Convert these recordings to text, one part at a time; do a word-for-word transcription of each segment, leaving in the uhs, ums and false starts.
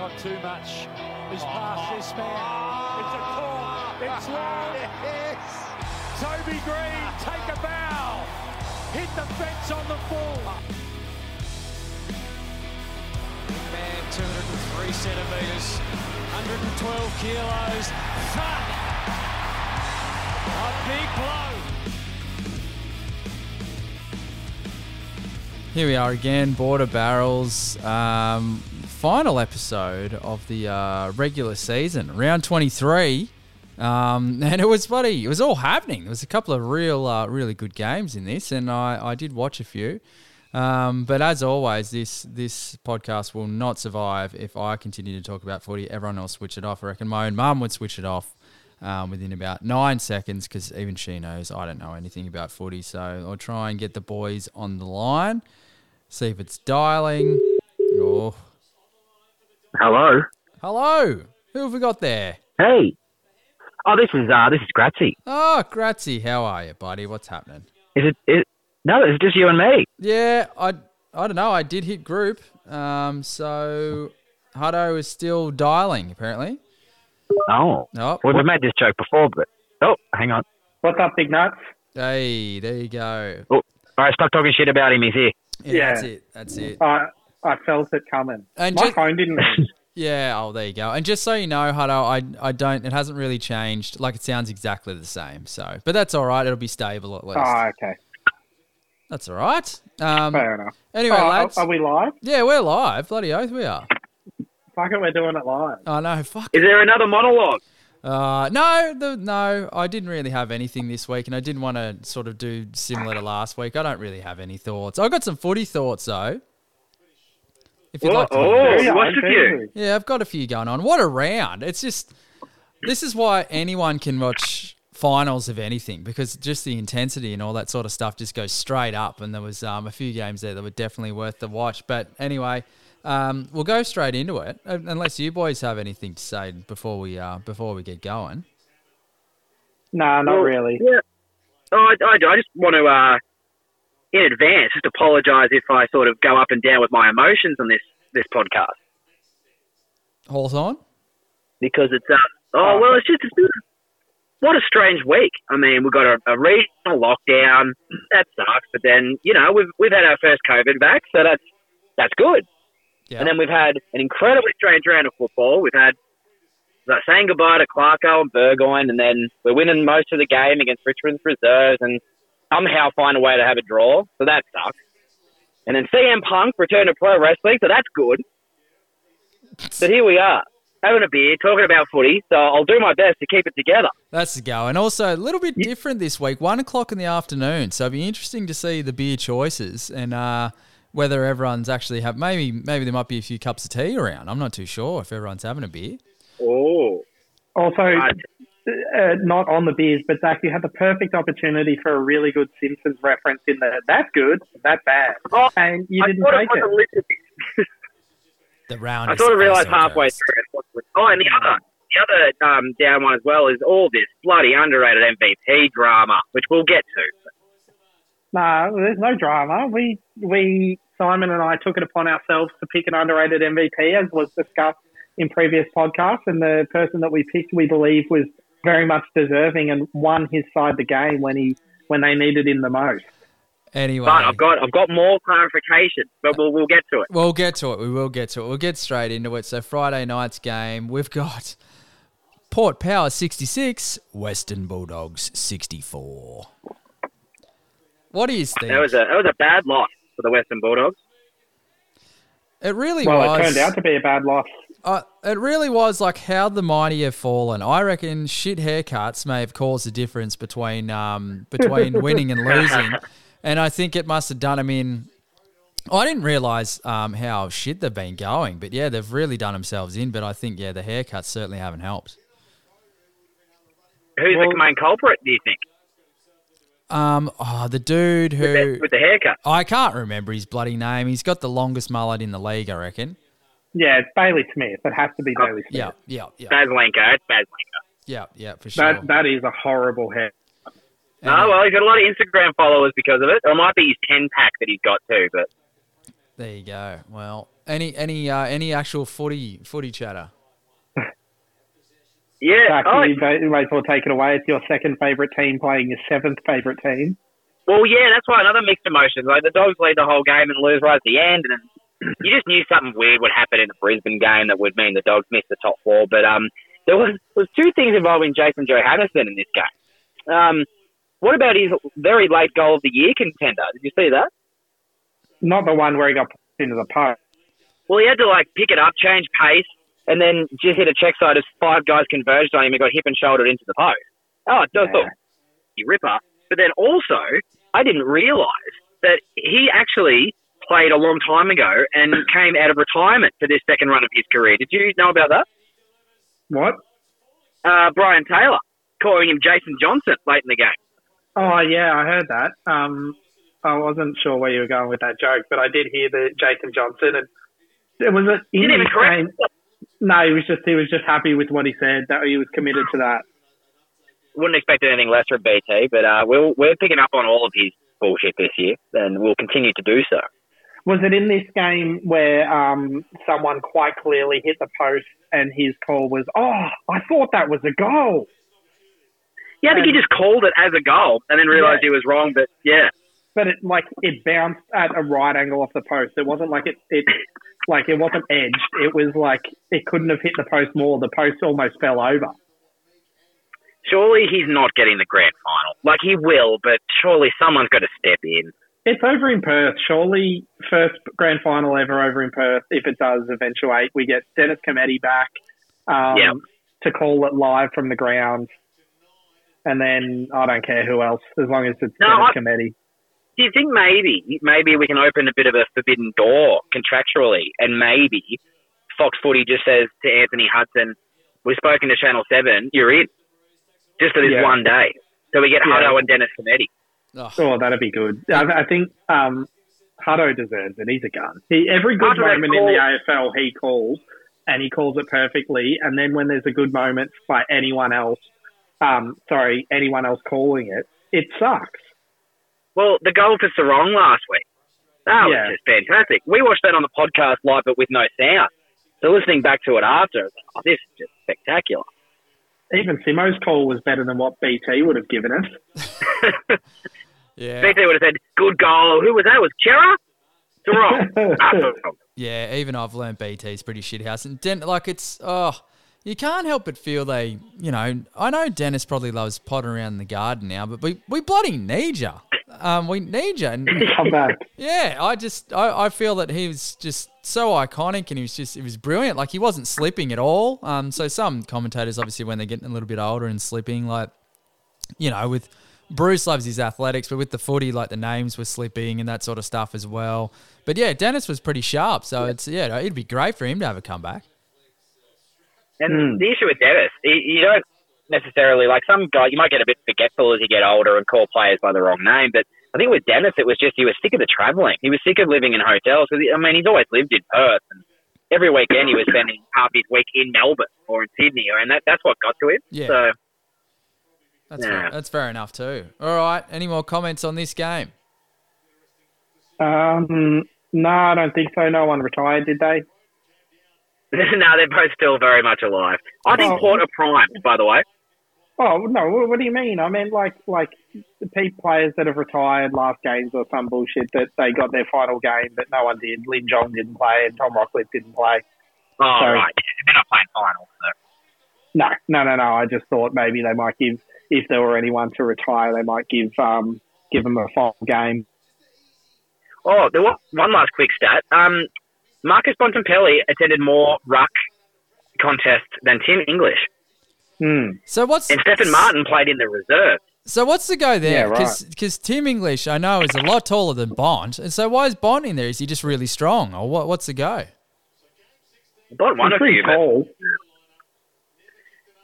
Not too much. His oh, pass is fair. Oh, it's a call. It's long. Yes. Toby Green, take a bow. Hit the fence on the full. Big man, two hundred three centimetres, one hundred twelve kilos. Fun. A big blow. Here we are again, Border Barrels. Um... Final episode of the uh, regular season, round twenty-three, um, and it was funny. It was all happening. There was a couple of real, uh, really good games in this, and I, I did watch a few. Um, but as always, this this podcast will not survive if I continue to talk about footy. Everyone will switch it off. I reckon my own mum would switch it off um, within about nine seconds because even she knows I don't know anything about footy. So I'll try and get the boys on the line, see if it's dialing. Oh. Hello. Hello. Who have we got there? Hey. Oh, this is uh, this is Grazie. Oh, Grazie. How are you, buddy? What's happening? Is it? Is, no, it's just you and me. Yeah, I, I don't know. I did hit group. Um, so Hutto is still dialing, apparently. Oh. Oh. Well, we've made this joke before, but... Oh, hang on. What's up, Big Nuts? Hey, there you go. Oh, all right, stop talking shit about him. He's here. Yeah, yeah. That's it. That's it. All uh, right. I felt it coming. And My just, phone didn't ring. Yeah, oh, there you go. And just so you know, Hutto, I I don't, it hasn't really changed. Like, it sounds exactly the same. So, but that's all right. It'll be stable at least. Oh, okay. That's all right. Um, Fair enough. Anyway, oh, lads. Are we live? Yeah, we're live. Bloody oath, we are. Fuck it, we're doing it live. I know, fuck it. Is there another monologue? Uh, no, the, no, I didn't really have anything this week, and I didn't want to sort of do similar to last week. I don't really have any thoughts. I've got some footy thoughts, though. If you'd oh, like to oh, watch a few. Yeah, I've got a few going on. What a round. It's just, this is why anyone can watch finals of anything, because just the intensity and all that sort of stuff just goes straight up, and there was um, a few games there that were definitely worth the watch. But anyway, um, we'll go straight into it, unless you boys have anything to say before we uh, before we get going. No, nah, not well, really. Yeah. Oh, I, I, I just want to... Uh... in advance, just apologise if I sort of go up and down with my emotions on this, this podcast. Hold on. Because it's, uh, oh, well, it's just, it's been, what a strange week. I mean, we've got a, a regional lockdown. That sucks. But then, you know, we've we've had our first COVID back, so that's that's good. Yep. And then we've had an incredibly strange round of football. We've had, like, saying goodbye to Clarko and Burgoyne, and then we're winning most of the game against Richmond's reserves, and somehow find a way to have a draw, so that sucks. And then C M Punk returned to pro wrestling, so that's good. So here we are, having a beer, talking about footy, so I'll do my best to keep it together. That's the go. And also, a little bit different this week, one o'clock in the afternoon, so it'll be interesting to see the beer choices and uh, whether everyone's actually have. Maybe maybe there might be a few cups of tea around. I'm not too sure if everyone's having a beer. Oh. Also... I- Uh, not on the beers, but Zach, you had the perfect opportunity for a really good Simpsons reference in there. That's good, that's bad. Oh, and you I didn't take it. it. The round I sort of realised halfway jokes. through. Oh, and the other, the other um, down one as well is all this bloody underrated M V P drama, which we'll get to. No, nah, there's no drama. We, we, Simon and I took it upon ourselves to pick an underrated M V P, as was discussed in previous podcasts, and the person that we picked, we believe, was very much deserving and won his side the game when he when they needed him the most. Anyway, but I've got I've got more clarification, but we'll we'll get to it. We'll get to it. We will get to it. We'll get straight into it. So Friday night's game, we've got Port Power sixty-six, Western Bulldogs sixty-four. What do you think? That was a that was a bad loss for the Western Bulldogs. It really well, was. Well, it turned out to be a bad loss. Uh, it really was like how the mighty have fallen. I reckon shit haircuts may have caused the difference between um, between winning and losing, and I think it must have done them in. I didn't realise um, how shit they've been going, but yeah, they've really done themselves in. But I think yeah, the haircuts certainly haven't helped. Who's well, the main culprit? Do you think? Um, oh, the dude who with the, with the haircut. I can't remember his bloody name. He's got the longest mullet in the league, I reckon. Yeah, it's Bailey Smith. It has to be Bailey Smith. Yeah, yeah, yeah. Bazlenka. It's Bazlenka. Yeah, yeah, for sure. That, that is a horrible hair. No, oh, well, he's got a lot of Instagram followers because of it. Or it might be his ten-pack that he's got too, but... There you go. Well, Any any uh, any actual footy footy chatter? Yeah, I... you may as well take it away. It's your second favourite team playing your seventh favourite team. Well, yeah, that's why another mixed emotions. Like the Dogs lead the whole game and lose right at the end, and you just knew something weird would happen in the Brisbane game that would mean the Dogs missed the top four. But um, there was was two things involving Jason Johannesson in this game. Um, what about his very late goal of the year contender? Did you see that? Not the one where he got into the post. Well, he had to like pick it up, change pace, and then just hit a check side as five guys converged on him and got hip and shouldered into the post. Oh, it does look, you ripper. But then also, I didn't realise that he actually played a long time ago and came out of retirement for this second run of his career. Did you know about that? What? Uh, Brian Taylor, calling him Jason Johnson late in the game. Oh, yeah, I heard that. Um, I wasn't sure where you were going with that joke, but I did hear the Jason Johnson. And it was an you didn't even correct him. No, he was just he was just happy with what he said, that he was committed to that. Wouldn't expect anything less from B T, but uh, we'll, we're picking up on all of his bullshit this year, and we'll continue to do so. Was it in this game where um, someone quite clearly hit the post and his call was, oh, I thought that was a goal? Yeah, I think and, he just called it as a goal and then realised yeah. he was wrong, but yeah. But it like it bounced at a right angle off the post. It wasn't like it, it like it wasn't edged. It was like it couldn't have hit the post more. The post almost fell over. Surely he's not getting the grand final. Like he will, but surely someone's got to step in. It's over in Perth. Surely first grand final ever over in Perth. If it does eventuate, we get Dennis Cometti back um, yep. to call it live from the ground. And then I don't care who else, as long as it's no, Dennis I- Cometti. Do you think maybe, maybe we can open a bit of a forbidden door contractually, and maybe Fox Footy just says to Anthony Hudson, we've spoken to Channel seven, you're in. Just for this yeah. one day. So we get yeah. Hutto and Dennis Cometti. Oh. oh, that'd be good. I, I think um, Hutto deserves it. He's a gun. He, every good Hutto moment in the A F L, he calls, and he calls it perfectly. And then when there's a good moment by anyone else, um, sorry, anyone else calling it, it sucks. Well, the goal for Sarong last week. That was yeah. just fantastic. We watched that on the podcast live, but with no sound. So listening back to it after, oh, this is just spectacular. Even Simo's call was better than what B T would have given us. yeah. B T would have said, good goal. Who was that? Was Chera? Sarong. yeah, even I've learned B T's pretty shithouse. And Den- like it's, oh, you can't help but feel they, you know, I know Dennis probably loves potting around in the garden now, but we, we bloody need you. Um, we need you. And, Come back. Yeah, I just I, I feel that he was just so iconic, and he was just it was brilliant. Like he wasn't slipping at all. Um, so some commentators obviously when they're getting a little bit older and slipping, like you know, with Bruce loves his athletics, but with the footy, like the names were slipping and that sort of stuff as well. But yeah, Dennis was pretty sharp. So yeah. it's yeah, it'd be great for him to have a comeback. And mm. the issue with Dennis, you don't. necessarily, like some guy, you might get a bit forgetful as you get older and call players by the wrong name, but I think with Dennis, it was just he was sick of the travelling. He was sick of living in hotels. Cause he, I mean, he's always lived in Perth, and every weekend he was spending half his week in Melbourne or in Sydney, and that, that's what got to him. Yeah. So, that's, yeah. fair, that's fair enough too. All right, any more comments on this game? Um, no, I don't think so. No one retired, did they? no, they're both still very much alive. I think oh. Port are primed, by the way. Oh, no, what do you mean? I mean, like, like the players that have retired last games or some bullshit that they got their final game that no one did. Lin Jong didn't play and Tom Rockcliffe didn't play. Oh, so, right. They're not playing finals, though. No, no, no, no. I just thought maybe they might give, if there were anyone to retire, they might give um give them a final game. Oh, there was one last quick stat. Um, Marcus Bontempelli attended more ruck contests than Tim English. Mm. So what's and Stefan Martin played in the reserve. So what's the go there? Because yeah, right. because Tim English, I know, is a lot taller than Bond. And so why is Bond in there? Is he just really strong, or what? What's the go? Bond won a few. But...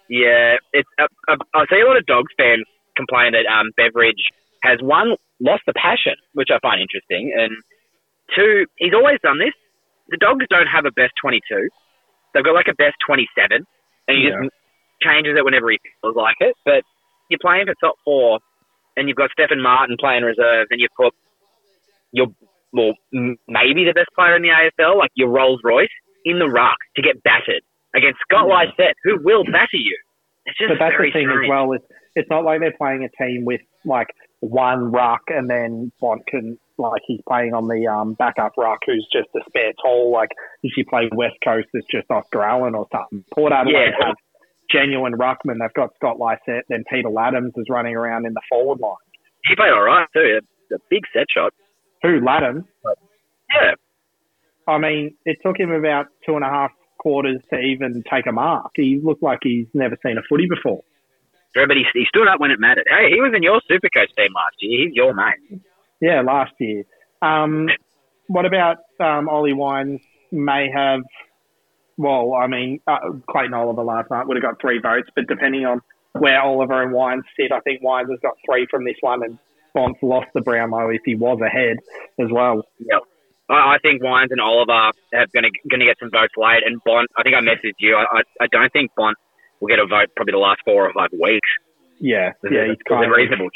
Yeah, it's. Uh, uh, I see a lot of Dogs fans complain that um, Beveridge has one lost the passion, which I find interesting, and two, he's always done this. The Dogs don't have a best twenty-two; they've got like a best twenty-seven, and you yeah. just. changes it whenever he feels like it, but you're playing for top four and you've got Stefan Martin playing reserves and you put your well, maybe the best player in the A F L, like your Rolls Royce, in the ruck to get battered against Scott Lycett, who will batter you. It's just but that's very the thing strange. As well. It's, it's not like they're playing a team with like one ruck and then Bont can like he's playing on the um, backup ruck who's just a spare tall. Like if you play West Coast, it's just Oscar Allen or something. Port Adelaide yeah. have genuine ruckman. They've got Scott Lycett, then Peter Ladhams is running around in the forward line. He played all right too. A big set shot. Who, Ladhams? Yeah. I mean, it took him about two and a half quarters to even take a mark. He looked like he's never seen a footy before. Yeah, but he, he stood up when it mattered. Hey, he was in your Supercoach team last year. He's your mate. Yeah, last year. Um, what about um, Ollie Wines may have, well, I mean, uh, Clayton Oliver last night would have got three votes, but depending on where Oliver and Wines sit, I think Wines has got three from this one and Bont's lost the Brownlow if he was ahead as well. Yep. I think Wines and Oliver are going to going to get some votes late, and Bont, I think I messaged you, I I don't think Bont will get a vote probably the last four or five weeks. Yeah, this yeah, he's kind of reasonable.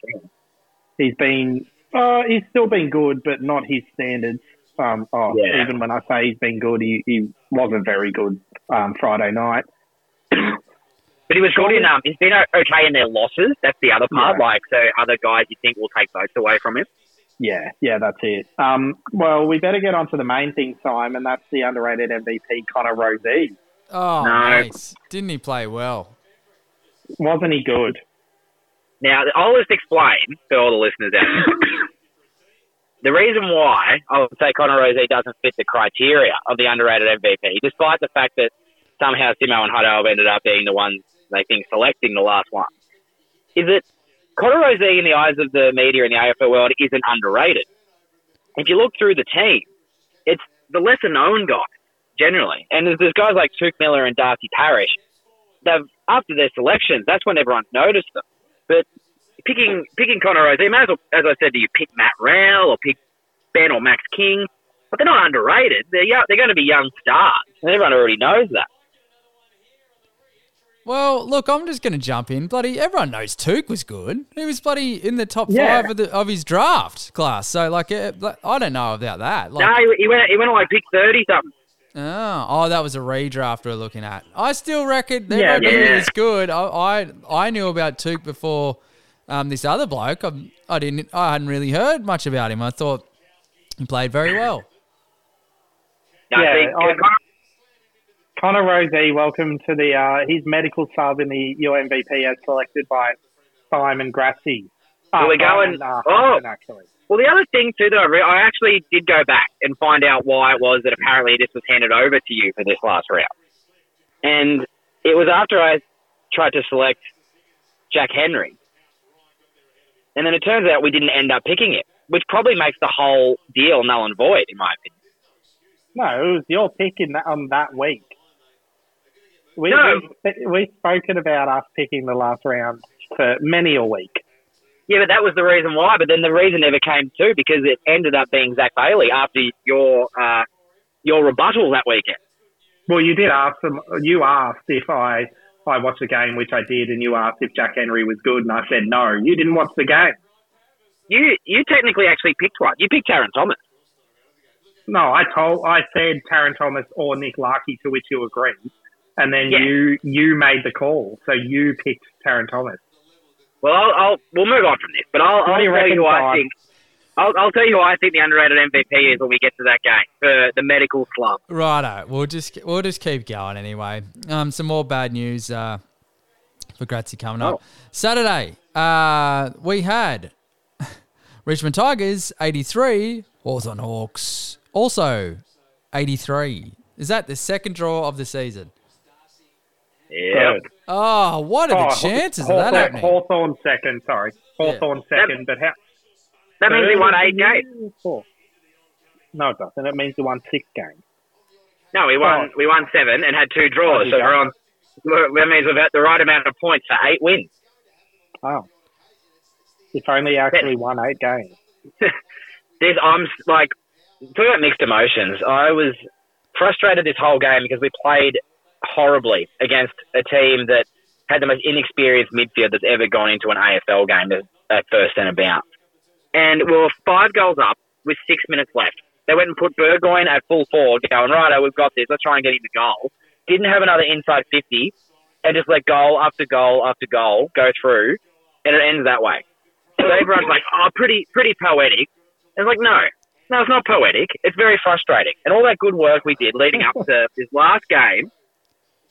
He's been, uh, he's still been good, but not his standards. Um, oh, yeah. Even when I say he's been good, he, he wasn't very good um, Friday night. But he was good in, um, he's been okay in their losses, that's the other part, yeah. like, so other guys you think will take votes away from him. Yeah, yeah, that's it. Um, well, we better get on to the main thing, Simon, and that's the underrated M V P, Connor Rozee. Oh, no. Nice. Didn't he play well? Wasn't he good? Now, I'll just explain to all the listeners out there. The reason why I would say Connor Rozee doesn't fit the criteria of the underrated M V P, despite the fact that somehow Simo and Hutto have ended up being the ones they think selecting the last one, is that Connor Rozee, in the eyes of the media in the A F L world, isn't underrated. If you look through the team, it's the lesser-known guys, generally. And there's, there's guys like Tuck Miller and Darcy Parish. They've, after their selections, that's when everyone's noticed them. But picking picking Connor Rozee, might as well, as I said, do you pick Matt Rowell or pick Ben or Max King? But they're not underrated. They're, they're going to be young stars. And everyone already knows that. Well, look, I'm just going to jump in. Bloody everyone knows Tuke was good. He was bloody in the top yeah. five of, the, of his draft class. So, like, I don't know about that. Like, no, he went he went on like pick thirty-something. Oh, oh, that was a redraft we're looking at. I still reckon that yeah, yeah. he was good. I, I I knew about Tuke before um, this other bloke. I, I didn't. I hadn't really heard much about him. I thought he played very well. Yeah, yeah I think, Connor Rozee, welcome to the uh, his medical sub in the U M V P as selected by Simon Grassi. Uh, we're going. And, uh, oh, actually. Well, the other thing too that I, re- I actually did go back and find out why it was that apparently this was handed over to you for this last round, and it was after I tried to select Jack Henry, and then it turns out we didn't end up picking it, which probably makes the whole deal null and void in my opinion. No, it was your pick in that on that week. We, no. we've, we've spoken about us picking the last round for many a week. Yeah, but that was the reason why. But then the reason never came too because it ended up being Zach Bailey after your uh, your rebuttal that weekend. Well, you did ask them. You asked if I I watched the game, which I did, and you asked if Jack Henry was good, and I said no. You didn't watch the game. You you technically actually picked one. You picked Tarryn Thomas. No, I told I said Tarryn Thomas or Nick Larkey, to which you agreed. And then yeah. you you made the call, so you picked Tarryn Thomas. Well, I'll, I'll we'll move on from this, but I'll, I'll tell you who I think. I'll, I'll tell you who I think the underrated M V P is when we get to that game for the medical slump. Righto, we'll just we'll just keep going anyway. Um, some more bad news uh, for Grazie coming up oh. Saturday. Uh, we had Richmond Tigers eighty-three, Hawthorn Hawks also eighty-three. Is that the second draw of the season? Yeah. Oh, what are the chances oh, Hawthorn, of that happening? Hawthorn second, sorry. Hawthorn yeah. second, that, but how? That means he won eight games. Four. No, it doesn't. It means he won six games. No, we won oh. we won seven and had two draws, so we're on. That means we've had the right amount of points for eight wins. Oh. If only actually won eight games. This, I'm like, talking about mixed emotions. I was frustrated this whole game because we played horribly against a team that had the most inexperienced midfield that's ever gone into an A F L game at first and a bounce. And we were five goals up with six minutes left They went and put Burgoyne at full forward, going, righto, we've got this. Let's try and get him to goal. Didn't have another inside fifty, and just let goal after goal after goal go through, and it ends that way. So everyone's like, oh, pretty pretty poetic. And it's like, no. No, it's not poetic. It's very frustrating. And all that good work we did leading up to this last game,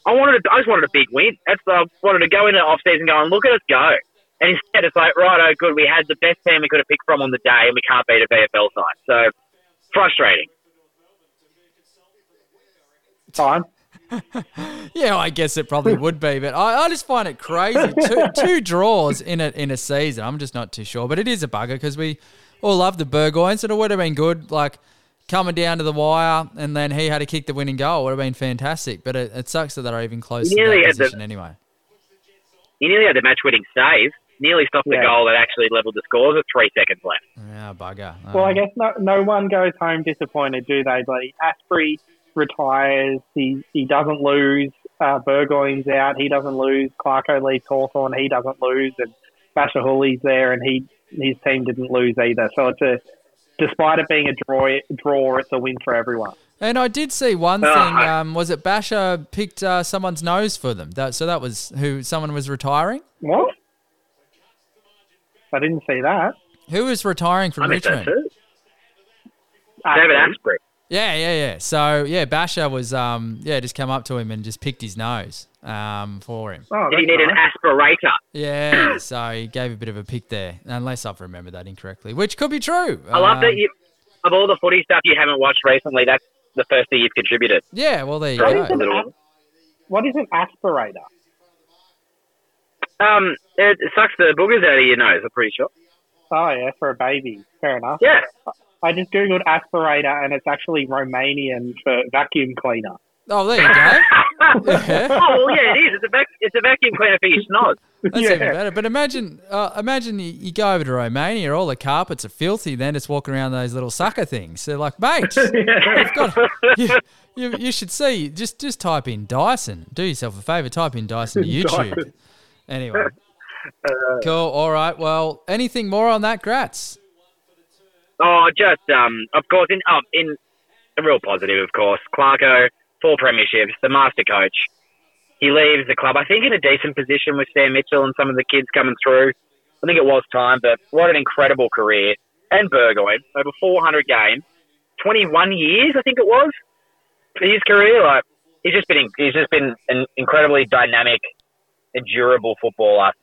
I wanted. To, I just wanted a big win. That's, I wanted to go into the off-season going, look at us go. And instead, it's like, righto, good, we had the best team we could have picked from on the day, and we can't beat a V F L side. So, frustrating. Time. Yeah, I guess it probably would be, but I, I just find it crazy. two, two draws in a, in a season. I'm just not too sure, but it is a bugger because we all love the Burgoyne, so it would have been good, like, coming down to the wire, and then he had to kick the winning goal. It would have been fantastic, but it, it sucks that they're even close to that position the, anyway. He nearly had the match-winning save. Nearly stopped yeah. the goal that actually leveled the scores with three seconds left. Yeah, bugger. Oh. Well, I guess no, no one goes home disappointed, do they? Like, Asprey retires. He he doesn't lose. Uh, Burgoyne's out. He doesn't lose. Clarko leaves Hawthorn. He doesn't lose. And Bashahuli's there, and he his team didn't lose either. So it's a... Despite it being a draw, draw, it's a win for everyone. And I did see one thing. Um, was it Basher picked uh, someone's nose for them? That, so that was who someone was retiring? What? I didn't see that. Who was retiring from I Richmond? Uh, David Asprey. Yeah, yeah, yeah. So, yeah, Basher was, um, yeah, just came up to him and just picked his nose um, for him. Oh, he needed nice. An aspirator. Yeah, so he gave a bit of a pick there, unless I've remembered that incorrectly, which could be true. I um, love that you, of all the footy stuff you haven't watched recently, that's the first thing you've contributed. Yeah, well, there you what go. Is an, what is an aspirator? Um, It sucks the boogers out of your nose, I'm pretty sure. Oh, yeah, for a baby. Fair enough. Yeah. I just googled aspirator, and it's actually Romanian for vacuum cleaner. Oh, there you go. Yeah. Oh, well, yeah, it is. It's a, vac- it's a vacuum cleaner for your snot. That's yeah. even better. But imagine uh, imagine you, you go over to Romania, all the carpets are filthy, then just walk around those little sucker things. They're like, mate, yeah. you've got, you, you, you should see. Just just type in Dyson. Do yourself a favour. Type in Dyson to YouTube. Dyson. Anyway. Uh, cool. All right. Well, anything more on that, Gratz? Oh, just, um, of course, in oh, in a real positive, of course, Clarko, four premierships, the master coach. He leaves the club, I think, in a decent position with Sam Mitchell and some of the kids coming through. I think it was time, but what an incredible career. And Burgoyne, over four hundred games, twenty-one years, I think it was, for his career. Like, he's just been he's just been an incredibly dynamic and durable footballer.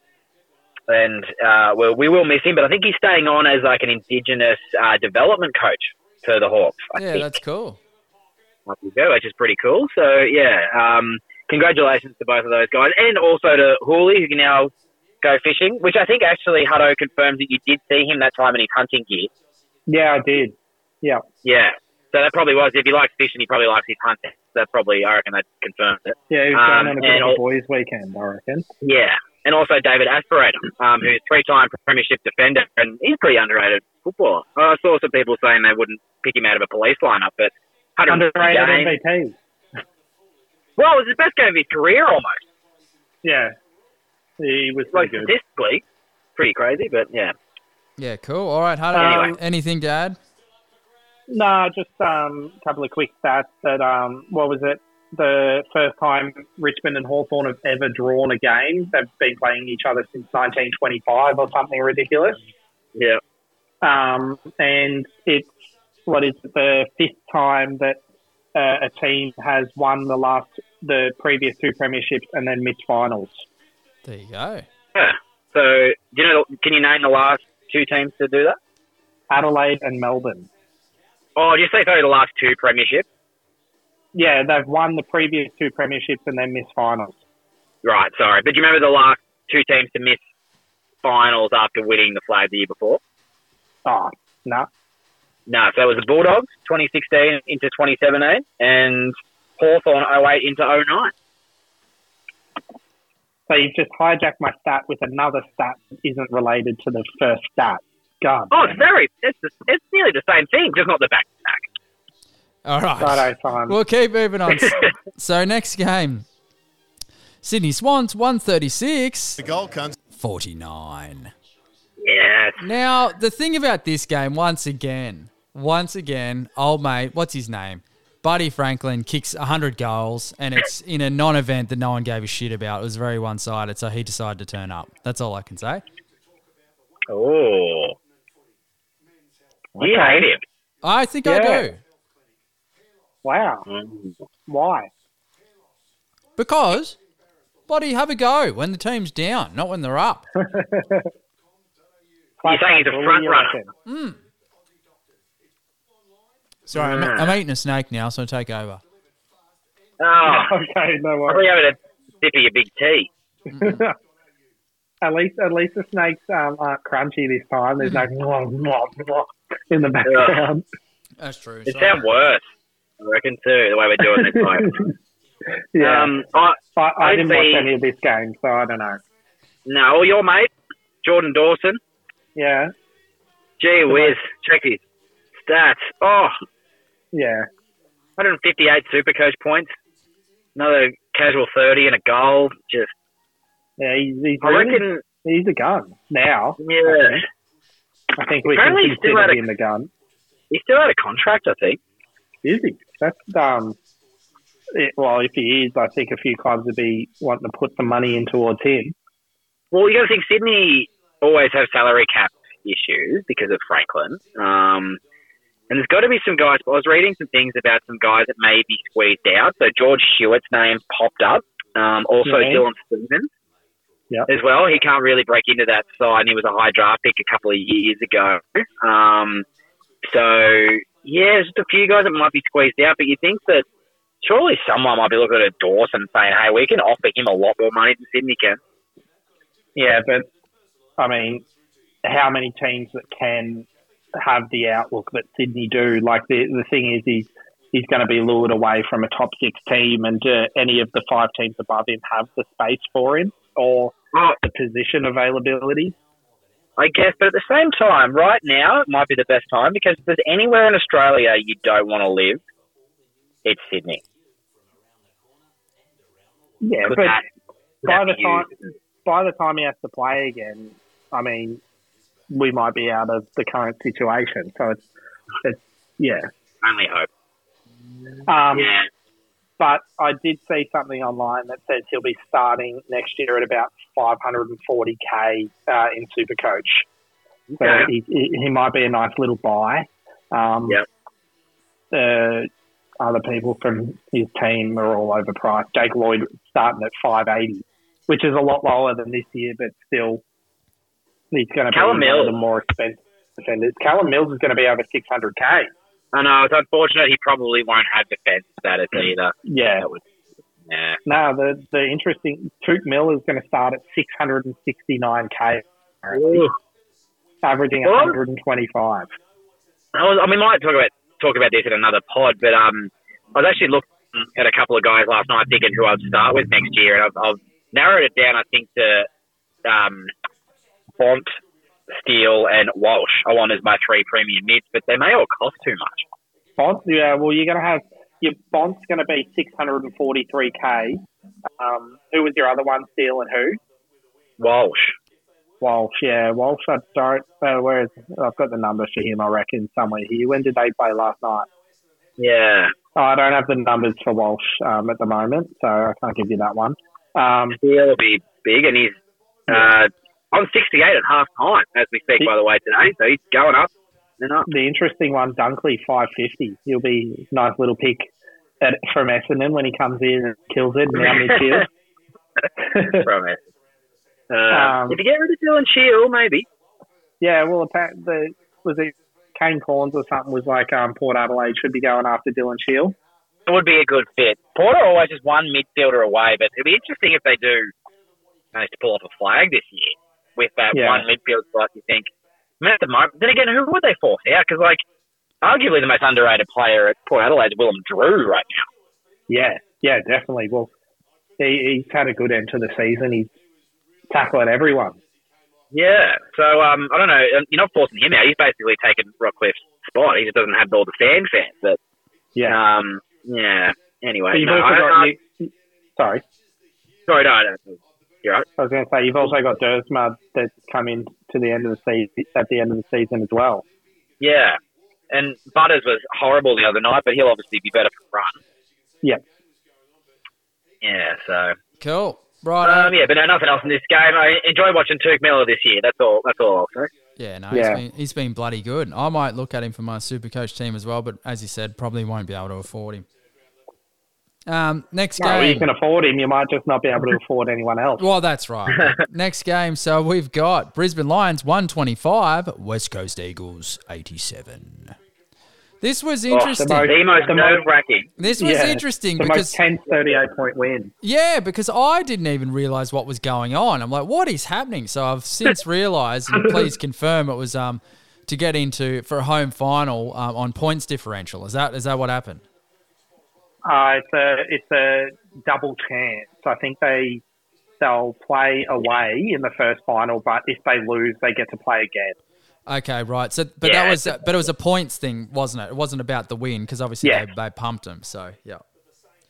And uh, well, we will miss him, but I think he's staying on as like an Indigenous uh, development coach for the Hawks. I yeah, think. That's cool. What we do, which is pretty cool. So yeah, um, congratulations to both of those guys, and also to Hooley, who can now go fishing. Which I think actually Hutto confirms that you did see him that time in his hunting gear. Yeah, I did. Yeah, yeah. So that probably was. If he likes fishing, he probably likes his hunting. So that probably, I reckon, that confirms it. Yeah, he was um, going on a good all- boys' weekend, I reckon. Yeah. And also David Asperator, um, who's three-time premiership defender, and he's a pretty underrated footballer. I saw some people saying they wouldn't pick him out of a police lineup, but underrated M V P. Well, it was the best game of his career almost. Yeah, he was pretty like, good. Statistically, pretty crazy, but yeah. Yeah, cool. All right, Hutto, um, anyway. Anything to add? No, just um, a couple of quick stats. That um, what was it? The first time Richmond and Hawthorn have ever drawn a game. They've been playing each other since nineteen twenty-five or something ridiculous. Yeah. Um, and it's, what is it, the fifth time that uh, a team has won the last, the previous two premierships and then missed finals. There you go. Yeah. So, do you know, can you name the last two teams to do that? Adelaide and Melbourne. Oh, did you say sorry, the last two premierships? Yeah, they've won the previous two premierships and then missed finals. Right, sorry. But do you remember the last two teams to miss finals after winning the flag the year before? Oh, no. No, so it was the Bulldogs, twenty sixteen into twenty seventeen, and Hawthorn, oh eight into oh nine. So you've just hijacked my stat with another stat that isn't related to the first stat. God. Oh, it's very, it's, just, it's nearly the same thing, just not the back to back. All right, we'll keep moving on. So next game, Sydney Swans, one thirty-six. The goal comes. forty-nine. Yes. Now, the thing about this game, once again, once again, old mate, what's his name? Buddy Franklin kicks one hundred goals, and it's in a non-event that no one gave a shit about. It was very one-sided, so he decided to turn up. That's all I can say. Oh. You hate him. I think yeah. I do. Wow. Mm. Why? Because, buddy, have a go when the team's down, not when they're up. You're saying he's a front runner. Mm. Sorry, I'm, mm. I'm eating a snake now, so I'll take over. Oh, okay, no worries. Probably having a sip of your big tea. Mm-hmm. At least, at least the snakes um, aren't crunchy this time. There's no mwah, mwah, mwah in the background. That's true. It sounds worse, I reckon, too, the way we're doing this time. yeah, um, I, I, I didn't see... watch any of this game, so I don't know. No, your mate Jordan Dawson. Yeah. Gee whiz, check his stats. Oh, yeah, one hundred fifty-eight Supercoach points. Another casual thirty and a goal. Just. Yeah, he's, he's, I really, reckon, he's a gun now. Yeah. I think, I think we can still had him a gun. He's still out of contract, I think. Is he? That's, um, it, well, if he is, I think a few clubs would be wanting to put some money in towards him. Well, you got to think Sydney always have salary cap issues because of Franklin. Um, and there's got to be some guys. I was reading some things about some guys that may be squeezed out. So George Hewitt's name popped up. Um, also yeah. Dylan Stevens. Yep. As well, he can't really break into that side. He was a high draft pick a couple of years ago. Um, so, yeah, there's just a few guys that might be squeezed out, but you think that surely someone might be looking at a Dawson saying, hey, we can offer him a lot more money than Sydney can. Yeah, but, I mean, how many teams that can have the outlook that Sydney do? Like, the the thing is, he's, he's going to be lured away from a top six team, and do any of the five teams above him have the space for him? Or the position availability? I guess, but at the same time, right now, it might be the best time because if there's anywhere in Australia you don't want to live, it's Sydney. Yeah, but that, by, the time, by the time he has to play again, I mean, we might be out of the current situation. So it's, it's yeah. Only hope. Um, yeah. But I did see something online that says he'll be starting next year at about five hundred forty K uh, in Supercoach. So yeah. he, he might be a nice little buy. Um, yep. The other people from his team are all overpriced. Jake Lloyd starting at five eighty, which is a lot lower than this year, but still he's going to be one of the more expensive defenders. Callum Mills is going to be over six hundred K. I know, it's unfortunate he probably won't have defence status either. Yeah. That was, yeah. No, the the interesting... Tuck Miller is going to start at six hundred sixty-nine K. Ooh. Averaging well, one hundred twenty-five. I, was, I mean, might talk about talk about this in another pod, but um, I was actually looking at a couple of guys last night thinking who I'd start with next year, and I've, I've narrowed it down, I think, to um, Bont, Steele and Walsh. I want as my three premium mids, but they may all cost too much. Bont, yeah, well, you're going to have your Bont's going to be six hundred forty-three K. Um, who was your other one? Steele and who? Walsh. Walsh, yeah, Walsh. I don't. Uh, where is? I've got the numbers for him. I reckon somewhere here. When did they play last night? Yeah, oh, I don't have the numbers for Walsh um, at the moment, so I can't give you that one. Um, Steele will be big, and he's. Uh, I'm sixty-eight at half time, as we speak, by the way, today. So he's going up and up. The interesting one, Dunkley, five fifty. He'll be a nice little pick at, from Essendon when he comes in and kills it. Now midfield. From Essendon. Uh, um, if you get rid of Dylan Sheel, maybe. Yeah, well, the, was it Kane Corns or something was like um, Port Adelaide should be going after Dylan Sheel. It would be a good fit. Port are always just one midfielder away, but it'd be interesting if they do manage to pull off a flag this year. With that yeah. one midfield spot, you think, I mean, at the moment, then again, who would they force out? Because, like, arguably the most underrated player at Port Adelaide is Willem Drew right now. Yeah, yeah, definitely. Well, he, he's had a good end to the season. He's tackled everyone. Yeah, so, um, I don't know. You're not forcing him out. He's basically taken Rockcliffe's spot. He just doesn't have all the fanfare. But, yeah. Um, yeah, anyway. So you've no, also I, got, I, you, sorry. Sorry, no, I don't I was going to say you've also got Dersma that's come in to the end of the season at the end of the season as well. Yeah, And Butters was horrible the other night, but he'll obviously be better for run. Yeah. Yeah, so. Cool. Right. Um, yeah, but no, nothing else in this game. I enjoy watching Tuck Miller this year. That's all. That's all I'll say. Yeah, no, yeah. He's been, he's been bloody good. I might look at him for my Supercoach team as well, but as you said, probably won't be able to afford him. Um, next no, game. Well, you can afford him. You might just not be able to afford anyone else. Well, that's right. Next game. So we've got Brisbane Lions one twenty-five, West Coast Eagles eighty-seven. This was interesting. Oh, the most, most nerve-wracking. This was yeah, interesting the because the most tense thirty-eight point win. Yeah, because I didn't even realise what was going on. I'm like, what is happening? So I've since realised, and please confirm, it was um to get into for a home final um, on points differential. Is that is that what happened? Uh, it's a it's a double chance. I think they they'll play away in the first final, but if they lose, they get to play again. Okay, right. So, but yeah, that was, but it was a points thing, wasn't it? It wasn't about the win because obviously yeah. they, they pumped them. So, yeah.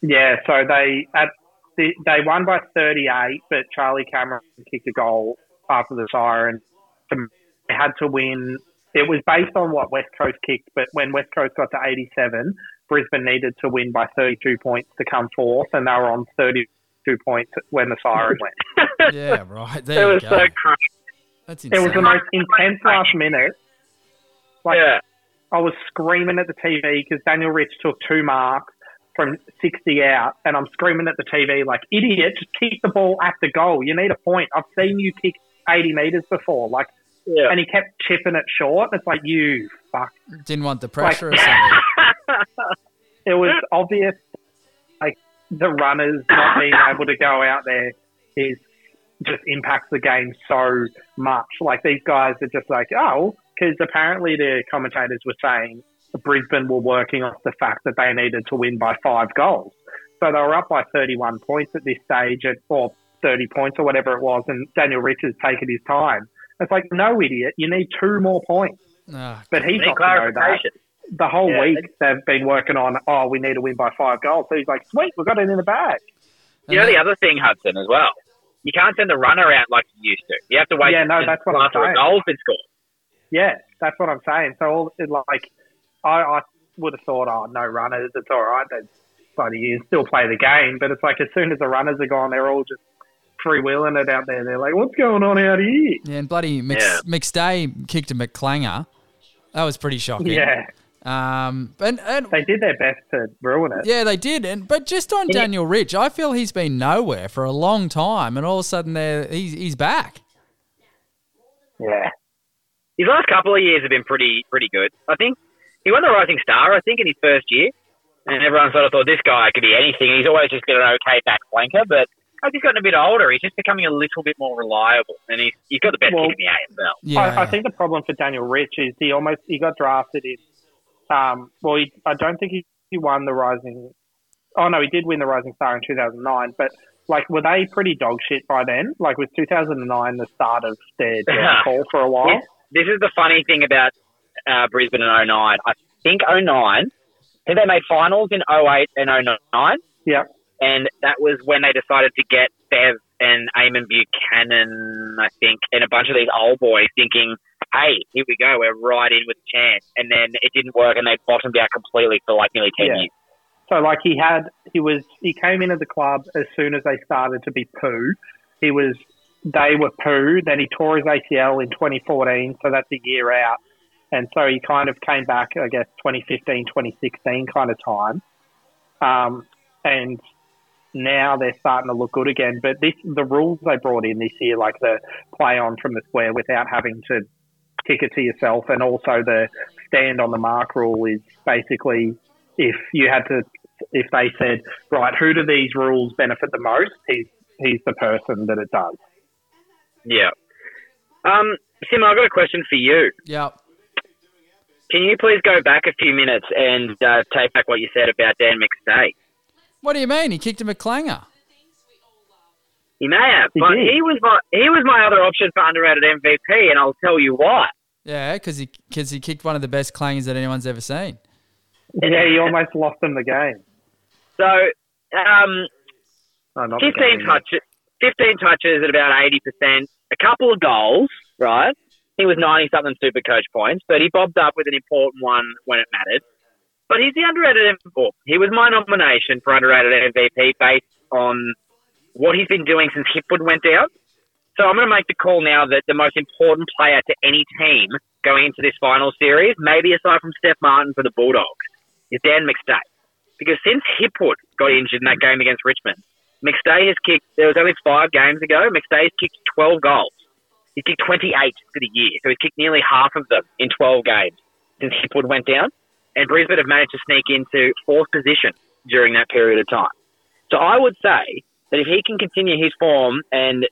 Yeah. So they at the, they won by thirty-eight, but Charlie Cameron kicked a goal after the siren. They had to win. It was based on what West Coast kicked, but when West Coast got to eighty-seven, Brisbane needed to win by thirty-two points to come fourth, and they were on thirty-two points when the siren went. Yeah. Right. There it was go. So crushing. That's it was the most intense last minute. Like, yeah. I was screaming at the T V because Daniel Rich took two marks from sixty out, and I'm screaming at the T V like, idiot, just kick the ball at the goal. You need a point. I've seen you kick eighty metres before. Like, yeah. And he kept chipping it short. It's like, you fuck. Didn't want the pressure like, or something. It was obvious, like, the runners not being able to go out there is just impacts the game so much. Like, these guys are just like, oh, because apparently the commentators were saying Brisbane were working off the fact that they needed to win by five goals. So they were up by thirty-one points at this stage, at, or thirty points or whatever it was, and Daniel Rich has taken his time. It's like, no, idiot, you need two more points. Oh, but he's not going to know that. The whole yeah, week they've been working on, oh, we need to win by five goals. So he's like, sweet, we've got it in the bag. You know the other thing, Hudson, as well. You can't send the runner out like you used to. You have to wait yeah, no, that's what after I'm saying. A goal's been scored. Yeah, that's what I'm saying. So, all, like, I, I would have thought, oh, no runners, it's all right. That's bloody you still play the game. But it's like as soon as the runners are gone, they're all just freewheeling it out there. They're like, what's going on out here? Yeah, and bloody Mc, yeah. McStay kicked a McClanger. That was pretty shocking. Yeah. Um, and, and they did their best to ruin it. Yeah, they did. And but just on yeah. Daniel Rich, I feel he's been nowhere for a long time, and all of a sudden, there he's he's back. Yeah, his last couple of years have been pretty pretty good. I think he won the Rising Star, I think, in his first year, and everyone sort of thought this guy could be anything. He's always just been an okay back flanker, but as he's gotten a bit older, he's just becoming a little bit more reliable, and he's he's got the best well, kick in the A F L. Yeah. I, I think the problem for Daniel Rich is he almost he got drafted in. Um, well, he, I don't think he, he won the Rising... Oh, no, he did win the Rising Star in two thousand nine, but, like, were they pretty dog shit by then? Like, was two thousand nine the start of their downfall for a while? This, this is the funny thing about uh, Brisbane in oh nine. I think oh nine, I think they made finals in oh eight and oh nine. Yeah. And that was when they decided to get Bev and Eamon Buchanan, I think, and a bunch of these old boys thinking... hey, here we go, we're right in with a chance. And then it didn't work and they bottomed out completely for like nearly ten yeah. years. So like he had, he was, he came into the club as soon as they started to be poo. He was, they were poo, then he tore his A C L in twenty fourteen, so that's a year out. And so he kind of came back, I guess, twenty fifteen, twenty sixteen kind of time. Um, and now they're starting to look good again. But this, the rules they brought in this year, like the play on from the square without having to kick it to yourself, and also the stand on the mark rule is basically if you had to, if they said, right, who do these rules benefit the most? He's he's the person that it does. Yeah. Um, Sim, I've got a question for you. Yeah. Can you please go back a few minutes and uh, take back what you said about Dan McStay? What do you mean? He kicked a McClanger. He may have, but he, he was my he was my other option for underrated M V P, and I'll tell you why. Yeah, because he because he kicked one of the best clangers that anyone's ever seen. Yeah, he almost lost them the game. So, um, oh, not fifteen touches, fifteen touches at about eighty percent, a couple of goals, right? He was ninety-something super coach points, but he bobbed up with an important one when it mattered. But he's the underrated M V P. He was my nomination for underrated M V P based on what he's been doing since Hipwood went down. So I'm going to make the call now that the most important player to any team going into this final series, maybe aside from Steph Martin for the Bulldogs, is Dan McStay. Because since Hipwood got injured in that game against Richmond, McStay has kicked, there was only five games ago, McStay's kicked twelve goals. He's kicked twenty-eight for the year. So he's kicked nearly half of them in twelve games since Hipwood went down. And Brisbane have managed to sneak into fourth position during that period of time. So I would say that if he can continue his form and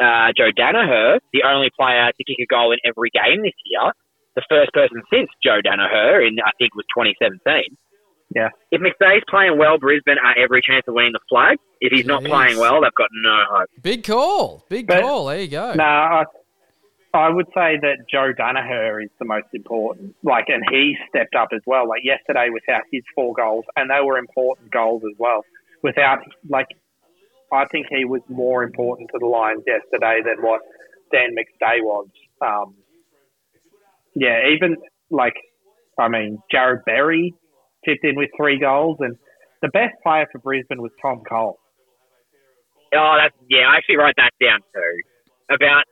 uh, Joe Danaher, the only player to kick a goal in every game this year, the first person since Joe Danaher in, I think, was twenty seventeen. Yeah. If McStay's playing well, Brisbane are every chance of winning the flag. If he's not yes. playing well, they've got no hope. Big call. Big but, call. There you go. No, nah, I, I would say that Joe Danaher is the most important. Like, and he stepped up as well. Like, yesterday without his four goals, and they were important goals as well. Without, like, I think he was more important to the Lions yesterday than what Dan McStay was. Um, yeah, even, like, I mean, Jared Berry tipped in with three goals, and the best player for Brisbane was Tom Cole. Oh, that's, yeah, I actually wrote that down too. About,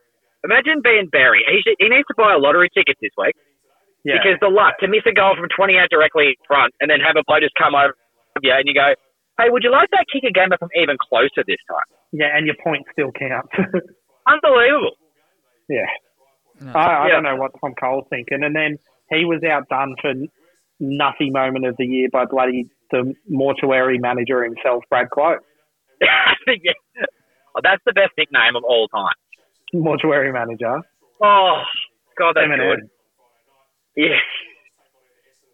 imagine being Berry. He, should, he needs to buy a lottery ticket this week. Yeah. Because the luck to miss a goal from twenty out directly in front and then have a bloke just come over yeah, and you go, hey, would you like that kick a game up from even closer this time? Yeah, and your point still counts. Unbelievable. Yeah. No. I, I yeah. don't know what Tom Cole's thinking. And then he was outdone for nutty moment of the year by bloody the mortuary manager himself, Brad Close. yeah. Oh, that's the best nickname of all time. Mortuary manager. Oh, God, that's good. Yeah.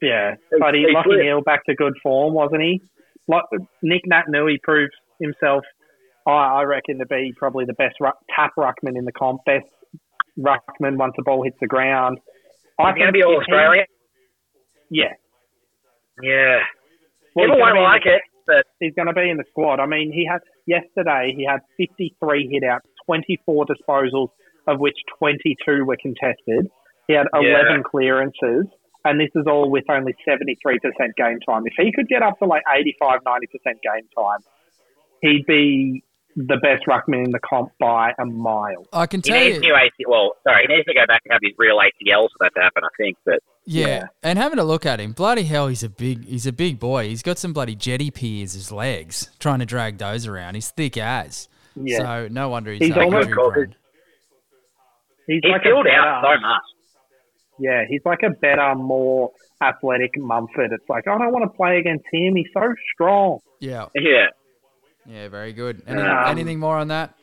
Yeah. But he, Lachie Neal back to good form, wasn't he? Nick Nat-Nui proved himself, I, I reckon, to be probably the best ruck, tap ruckman in the comp. Best ruckman once the ball hits the ground. I think going to be all Australia. Yeah. Yeah. Well, People won't like the, it, but... He's going to be in the squad. I mean, he had yesterday he had fifty-three hit-outs, twenty-four disposals, of which twenty-two were contested. He had eleven yeah. clearances, and this is all with only seventy-three percent game time. If he could get up to like eighty-five, ninety percent game time, he'd be the best ruckman in the comp by a mile. I can tell he needs you. New A C L. Well, sorry, he needs to go back and have his real A C L for that to happen, I think. But yeah. yeah, and having a look at him, bloody hell, he's a big, he's a big boy. He's got some bloody jetty piers, his legs, trying to drag those around. He's thick as. Yeah. So no wonder he's, he's almost covered. He's, he's like filled out so much. Yeah, he's like a better, more athletic Mumford. It's like, I don't want to play against him. He's so strong. Yeah. Yeah. Yeah, very good. Any, um, anything more on that?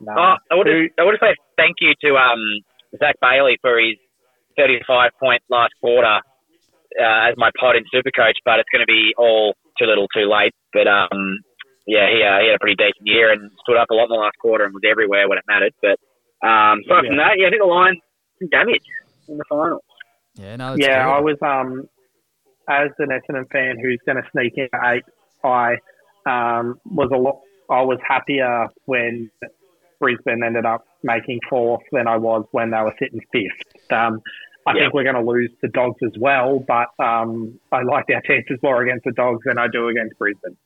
No. Oh, I want to I want to say thank you to um, Zach Bailey for his thirty-five point last quarter uh, as my pod in Supercoach, but it's going to be all too little, too late. But um, yeah, he, uh, he had a pretty decent year and stood up a lot in the last quarter and was everywhere when it mattered. But um, aside yeah. from that, yeah, I think the Lions did damage in the finals. Yeah, no, that's yeah. Cool. I was um, as an Essendon fan who's going to sneak in eight. I Um, was a lot. I was happier when Brisbane ended up making fourth than I was when they were sitting fifth. Um, I yeah. think we're going to lose the Dogs as well, but um, I liked our chances more against the Dogs than I do against Brisbane.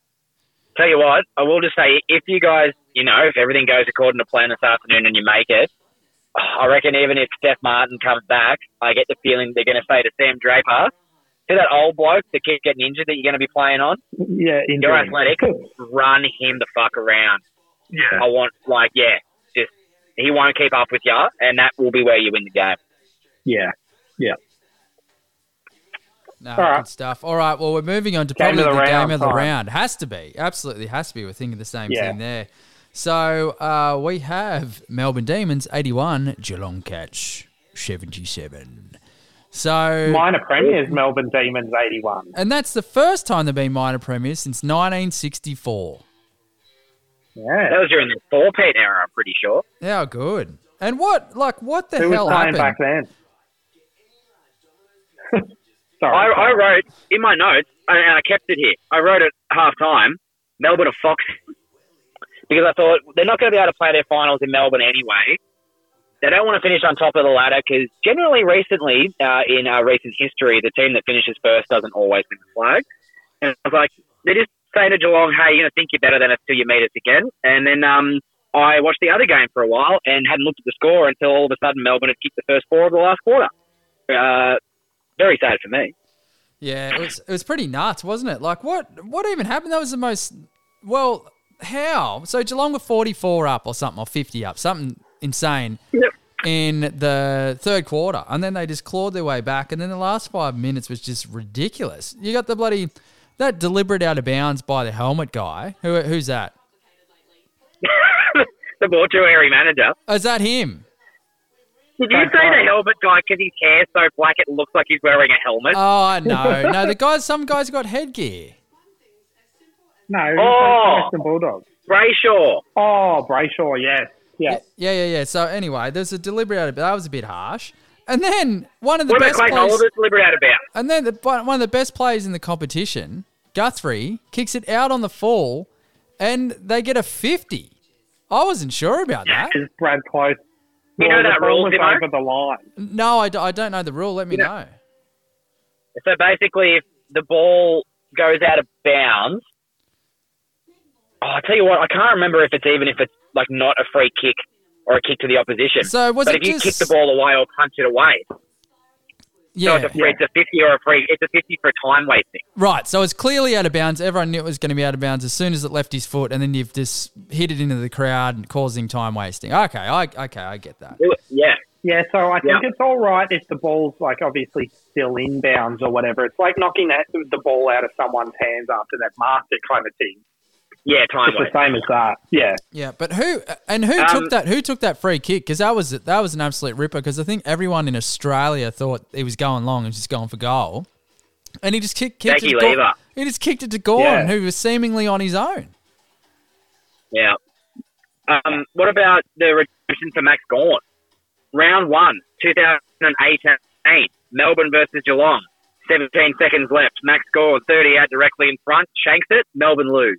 Tell you what, I will just say, if you guys, you know, if everything goes according to plan this afternoon and you make it, I reckon even if Steph Martin comes back, I get the feeling they're going to say to Sam Draper, see that old bloke that keeps getting injured that you're going to be playing on? Yeah, injury. You're athletic. Run him the fuck around. Yeah. I want, like, yeah, just, he won't keep up with you, and that will be where you win the game. Yeah. Yeah. No, All good right. stuff. All right, well, we're moving on to game probably the, the game of the time. round. Has to be. Absolutely has to be. We're thinking the same yeah. thing there. So uh, we have Melbourne Demons, eighty-one, Geelong Cats, seventy-seven. So minor premiers, Melbourne Demons eighty-one, and that's the first time they've been minor premiers since nineteen sixty-four. Yeah, that was during the four-peat era, I'm pretty sure. Yeah, good. And what, like, what the Who hell was happened back then? sorry, I, I wrote in my notes, and I kept it here. I wrote it half time. Melbourne are fox, because I thought they're not going to be able to play their finals in Melbourne anyway. They don't want to finish on top of the ladder because generally recently, uh, in uh, recent history, the team that finishes first doesn't always win the flag. And I was like, they're just saying to Geelong, hey, you're going to think you're better than us till you meet us again. And then um, I watched the other game for a while and hadn't looked at the score until all of a sudden Melbourne had kicked the first four of the last quarter. Uh, very sad for me. Yeah, it was, it was pretty nuts, wasn't it? Like, what what even happened? That was the most... Well, how? So Geelong were forty-four up or something, or fifty up, something... insane yep. in the third quarter, and then they just clawed their way back, and then the last five minutes was just ridiculous. You got the bloody that deliberate out of bounds by the helmet guy. Who who's that? The mortuary manager. Oh, is that him? Did you say the helmet guy because his hair's so black it looks like he's wearing a helmet? Oh no, no. The guys, some guys got headgear. No. Oh, Western Bulldogs. Brayshaw. Oh, Brayshaw. Yes. Yeah. yeah, yeah, yeah. So anyway, there's a deliberate out of bounds. That was a bit harsh. And then one of the what best plays. Oliver, deliberate out of bounds. And then the, one of the best plays in the competition, Guthrie, kicks it out on the fall, and they get a fifty. I wasn't sure about that. It's Brad Close. You well, know that rule, over the line. No, I, d- I don't know the rule. Let me you know. know. So basically, if the ball goes out of bounds, oh, I tell you what, I can't remember if it's even if it's. Like not a free kick or a kick to the opposition. So was but it if you just... kick the ball away or punch it away, yeah, so it's, a free, yeah. it's a fifty or a free. It's a fifty for a time wasting. Right. So it's clearly out of bounds. Everyone knew it was going to be out of bounds as soon as it left his foot, and then you've just hit it into the crowd and causing time wasting. Okay. I okay. I get that. Yeah. Yeah. So I think yeah. it's all right if the ball's like obviously still in bounds or whatever. It's like knocking that, the ball out of someone's hands after they've marked it, kind of thing. Yeah, time. It's the same as that. Yeah, yeah. But who and who um, took that? Who took that free kick? Because that was that was an absolute ripper. Because I think everyone in Australia thought he was going long and just going for goal, and he just kicked. kicked it Lever. He just kicked it to Gordon, yeah. who was seemingly on his own. Yeah. Um, what about the redemption for Max Gawn? Round one, two thousand eighteen, Melbourne versus Geelong. Seventeen seconds left. Max Gawn, thirty out directly in front, shanks it. Melbourne lose.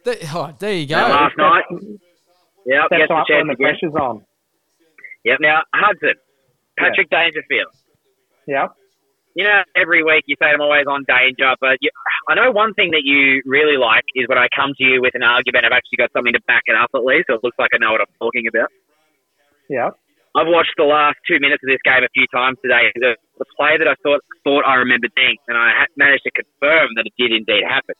The, oh, there you go. Now, last night. Yep, gets the chance the pressure's on. Yep, now, Hudson. Patrick yeah. Dangerfield. Yep. You know, every week you say I'm always on danger, but you, I know one thing that you really like is when I come to you with an argument, I've actually got something to back it up at least, so it looks like I know what I'm talking about. Yeah. I've watched the last two minutes of this game a few times today. The, the play that I thought, thought I remembered things, and I ha- managed to confirm that it did indeed happen.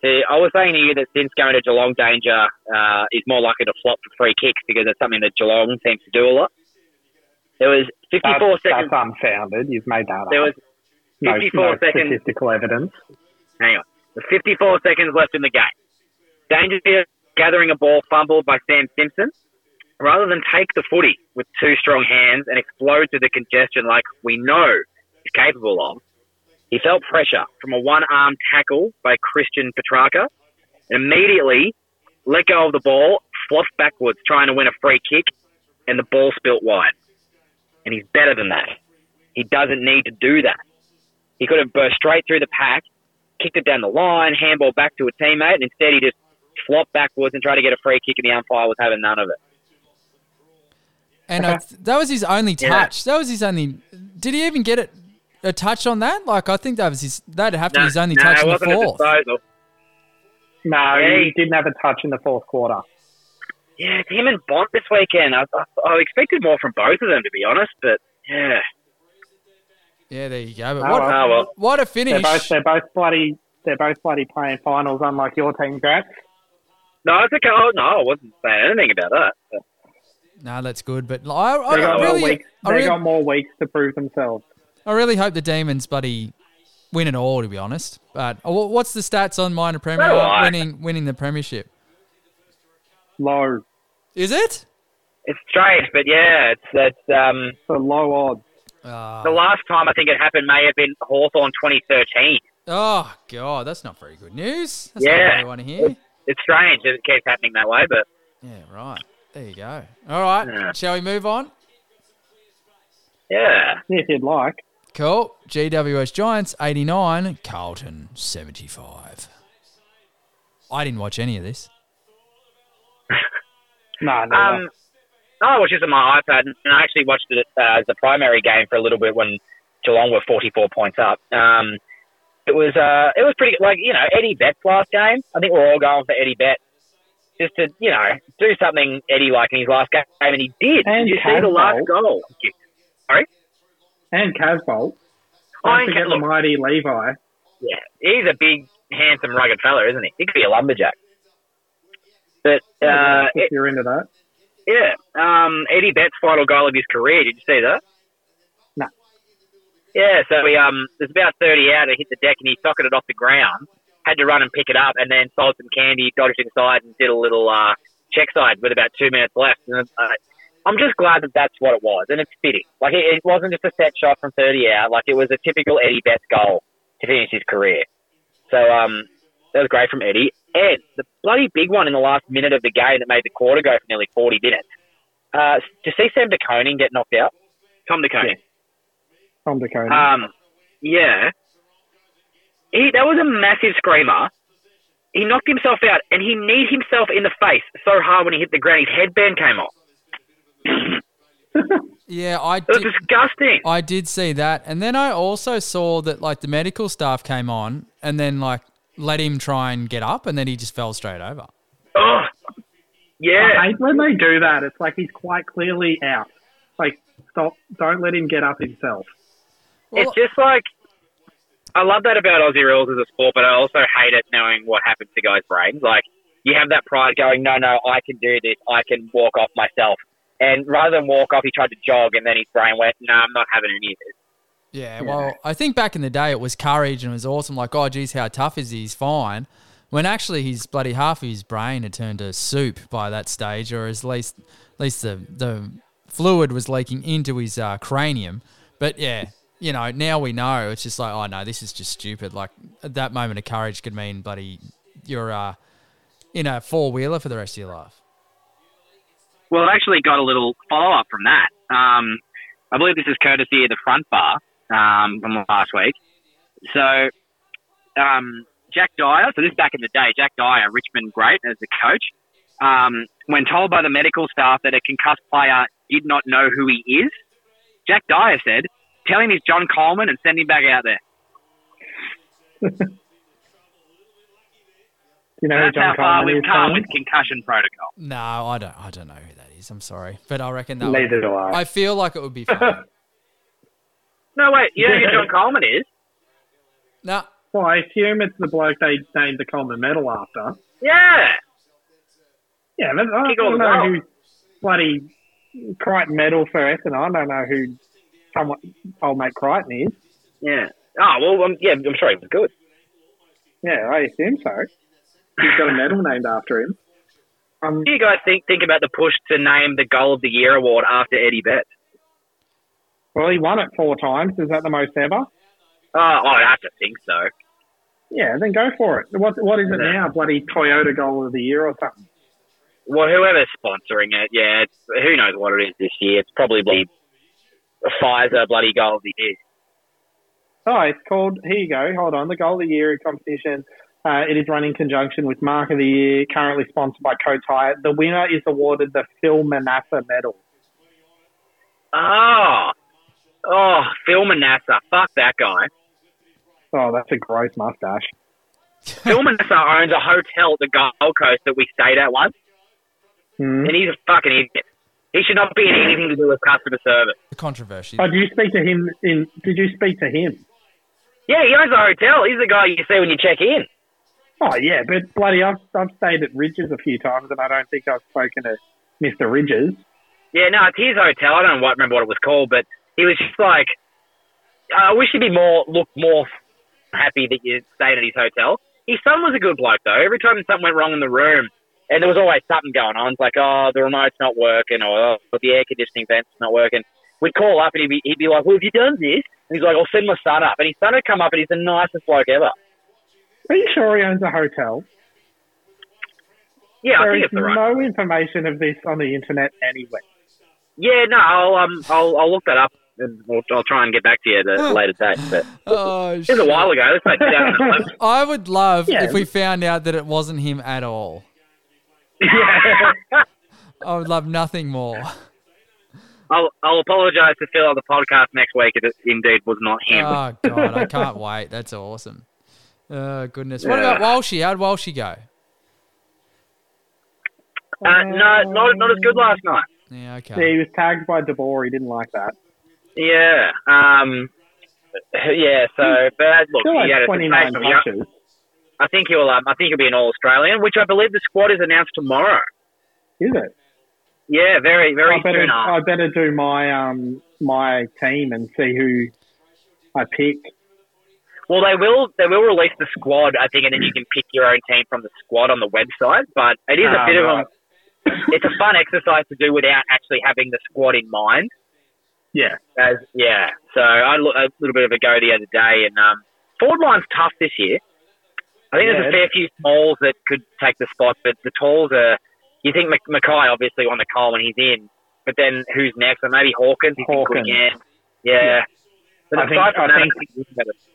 See, I was saying to you that since going to Geelong, danger uh, is more likely to flop for free kicks because it's something that Geelong seems to do a lot. There was fifty-four that's, seconds. That's unfounded. You've made that there up. There was fifty-four no, no seconds. Statistical evidence. Hang on. There's fifty-four seconds left in the game. Dangerfield gathering a ball fumbled by Sam Simpson. Rather than take the footy with two strong hands and explode through the congestion like we know he's capable of, he felt pressure from a one-arm tackle by Christian Petrarca and immediately let go of the ball, flopped backwards, trying to win a free kick, and the ball spilt wide. And he's better than that. He doesn't need to do that. He could have burst straight through the pack, kicked it down the line, handball back to a teammate, and instead he just flopped backwards and tried to get a free kick, and the umpire was having none of it. And I, that was his only touch. Yeah. That was his only... Did he even get it... a touch on that? Like, I think that was his, that'd have to be no, his only no, touch in the fourth. No, yeah. he didn't have a touch in the fourth quarter. Yeah, him and Bont this weekend. I, I, I expected more from both of them, to be honest, but yeah. Yeah, there you go. But oh, what, well. What, what a finish. They're both, they're both bloody They're both bloody playing finals, unlike your team, Jack. No, it's okay. Oh, no, I wasn't saying anything about that. But. No, that's good, but I, I, they got, I really... Weeks, I really they got more weeks to prove themselves. I really hope the Demons, buddy, win it all, to be honest. But what's the stats on minor premier oh, winning winning the premiership? Low. Is it? It's strange, but yeah, it's it's um it's a low odds. Uh, the last time I think it happened may have been Hawthorn twenty thirteen. Oh god, that's not very good news. That's yeah. not what I want to hear. It's, it's strange that it keeps happening that way, but yeah, right. There you go. All right, yeah. Shall we move on? Yeah, if you'd like. Cool. G W S Giants, eighty-nine. Carlton, seventy-five. I didn't watch any of this. no, no, um, No, I was just on my iPad, and I actually watched it uh, as the primary game for a little bit when Geelong were forty-four points up. Um, it was uh, it was pretty, like, you know, Eddie Betts last game. I think we're all going for Eddie Betts. Just to, you know, do something Eddie-like in his last game, and he did. And did you Casbolt. See the last goal? Sorry? And Casbolt. Don't I forget the mighty Levi. Yeah, he's a big, handsome, rugged fella, isn't he? He could be a lumberjack. But uh, if it, you're into that. Yeah. Um, Eddie Betts' final goal of his career. Did you see that? No. Yeah, so we, um, there's about thirty out. It hit the deck and he socketed it off the ground. Had to run and pick it up and then sold some candy, dodged inside and did a little uh, check side with about two minutes left. And uh, I'm just glad that that's what it was. And it's fitting. Like, it, it wasn't just a set shot from thirty out. Like, it was a typical Eddie Betts goal to finish his career. So um, that was great from Eddie. Ed, the bloody big one in the last minute of the game that made the quarter go for nearly forty minutes. Uh, did you see Sam De Koning get knocked out? Tom De Koning. Yeah. Tom De Koning. Um, yeah. He, that was a massive screamer. He knocked himself out, and he kneed himself in the face so hard when he hit the ground, his headband came off. Yeah, I did. It was disgusting. I did see that. And then I also saw that, like, the medical staff came on and then, like, let him try and get up, and then he just fell straight over. Oh, yeah. I hate when they do that. It's like he's quite clearly out. Like, stop. Don't let him get up himself. Well, it's just like... I love that about Aussie rules as a sport, but I also hate it knowing what happens to guys' brains. Like, you have that pride going, no, no, I can do this. I can walk off myself. And rather than walk off, he tried to jog, and then his brain went, no, nah, I'm not having any of this. Yeah, well, I think back in the day it was courage and it was awesome. Like, oh, geez, how tough is he? He's fine. When actually his bloody half of his brain had turned to soup by that stage, or at least at least the, the fluid was leaking into his uh, cranium. But, yeah. You know, now we know. It's just like, oh, no, this is just stupid. Like, that moment of courage could mean, buddy, you're uh, in a four-wheeler for the rest of your life. Well, I've actually got a little follow-up from that. Um, I believe this is courtesy of the front bar um, from last week. So, um, Jack Dyer, so this is back in the day, Jack Dyer, Richmond great as the coach, um, when told by the medical staff that a concussed player did not know who he is, Jack Dyer said, tell him he's John Coleman and send him back out there. You know who John Coleman is? That's how far we've come with concussion protocol. No, I don't. I don't know who that is. I'm sorry, but I reckon that. Neither do I. I feel like it would be fun. No wait, you know who John Coleman is? No. Nah. Well, I assume it's the bloke they named the Coleman Medal after. Yeah. Yeah, but I don't know who bloody Crichton Medal for Essendon. I don't know who. Old mate Crichton is. Yeah. Oh, well, um, yeah, I'm sure he was good. Yeah, I assume so. He's got a medal named after him. Um, Do you guys think think about the push to name the Goal of the Year award after Eddie Betts? Well, he won it four times. Is that the most ever? Oh, I'd have to think so. Yeah, then go for it. What What is it yeah. now? Bloody Toyota Goal of the Year or something? Well, whoever's sponsoring it, yeah, it's, who knows what it is this year. It's probably... Bloody Pfizer bloody Goal of the Year. Oh, it's called, here you go, hold on, the Goal of the Year competition. Uh, it is run in conjunction with Mark of the Year, currently sponsored by Coates Hyatt. The winner is awarded the Phil Manassa Medal. Oh, oh, Phil Manassa, fuck that guy. Oh, that's a gross mustache. Phil Manassa owns a hotel at the Gold Coast that we stayed at once, mm. and he's a fucking idiot. He should not be in anything to do with customer service. The controversy. Oh, did you speak to him? In did you speak to him? Yeah, he owns a hotel. He's the guy you see when you check in. Oh yeah, but bloody, I've I've stayed at Ridges a few times, and I don't think I've spoken to Mister Ridges. Yeah, no, it's his hotel. I don't remember what it was called, but he was just like, I wish he'd be more look more happy that you stayed at his hotel. His son was a good bloke though. Every time something went wrong in the room. And there was always something going on. It's like, oh, the remote's not working, or oh, the air conditioning vent's not working. We'd call up and he'd be, he'd be like, well, have you done this? And he's like, I'll send my son up. And his son would come up and he's the nicest bloke ever. Are you sure he owns a hotel? Yeah, there I think it's the right. There is no information of this on the internet anyway. Yeah, no, I'll um, I'll, I'll look that up and we'll, I'll try and get back to you at a later date. But oh, it was shit. A while ago. Let's make two thousand eleven. I would love yeah. if we found out that it wasn't him at all. Yeah. I would love nothing more. I'll, I'll apologise to Phil on the podcast next week if it indeed was not him. Oh, God, I can't wait. That's awesome. Oh, goodness. What yeah. about Walshy? How'd Walshy go? Uh, no, not not as good last night. Yeah, okay. Yeah, he was tagged by DeBoer. He didn't like that. Yeah. Um, yeah, so, but look, he had a sensational young. I think he'll um, I think he'll be an All-Australian, which I believe the squad is announced tomorrow. Is it? Yeah, very, very I better, soon. I better do my um my team and see who I pick. Well, they will they will release the squad, I think, and then you can pick your own team from the squad on the website. But it is a um, bit of a it's a fun exercise to do without actually having the squad in mind. Yeah, As, yeah. So I had a little bit of a go the other day, and um, forward line's tough this year. I think yeah. there's a fair few smalls that could take the spot, but the talls are. You think Mackay obviously won the call when he's in, but then who's next? Or maybe Hawkins. He's Hawkins. In yeah. yeah. But I think, I think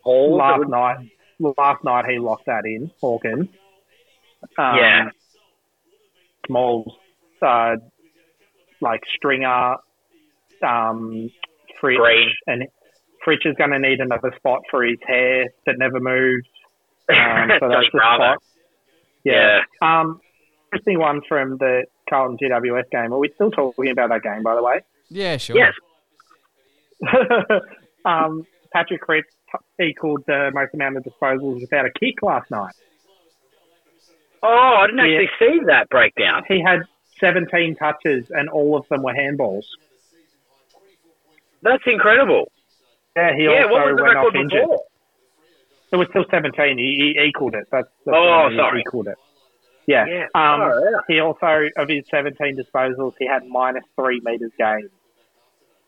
last would... night, last night he locked that in, Hawkins. Um, yeah. Smalls, uh, like Stringer, um, Fritz, Green. And Fritz is going to need another spot for his hair that never moves. Um, so that's the spot. Yeah. yeah. Um, interesting one from the Carlton G W S game. Are we still talking about that game, by the way? Yeah, sure. Yes. um, Patrick Cripps equaled the most amount of disposals without a kick last night. Oh, I didn't actually yeah. see that breakdown. He had seventeen touches and all of them were handballs. That's incredible. Yeah, he yeah, also what was the went off injured. Before? It was still seventeen. He, he equaled it. That's, that's oh, sorry. He equaled it. Yeah. yeah. Um, oh, yeah. He also, of his seventeen disposals, he had minus three metres gained.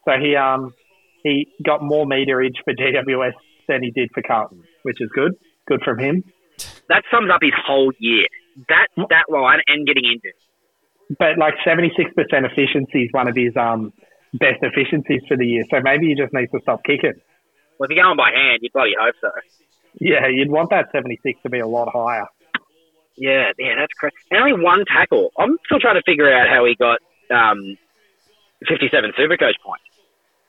So he um he got more meterage for G W S than he did for Carlton, which is good. Good from him. That sums up his whole year. That that line and getting injured. But like seventy-six percent efficiency is one of his um best efficiencies for the year. So maybe he just needs to stop kicking. Well, if you're going by hand, you'd bloody hope so. Yeah, you'd want that seventy-six to be a lot higher. Yeah, yeah, that's crazy. And only one tackle. I'm still trying to figure out how he got um, fifty-seven Supercoach points.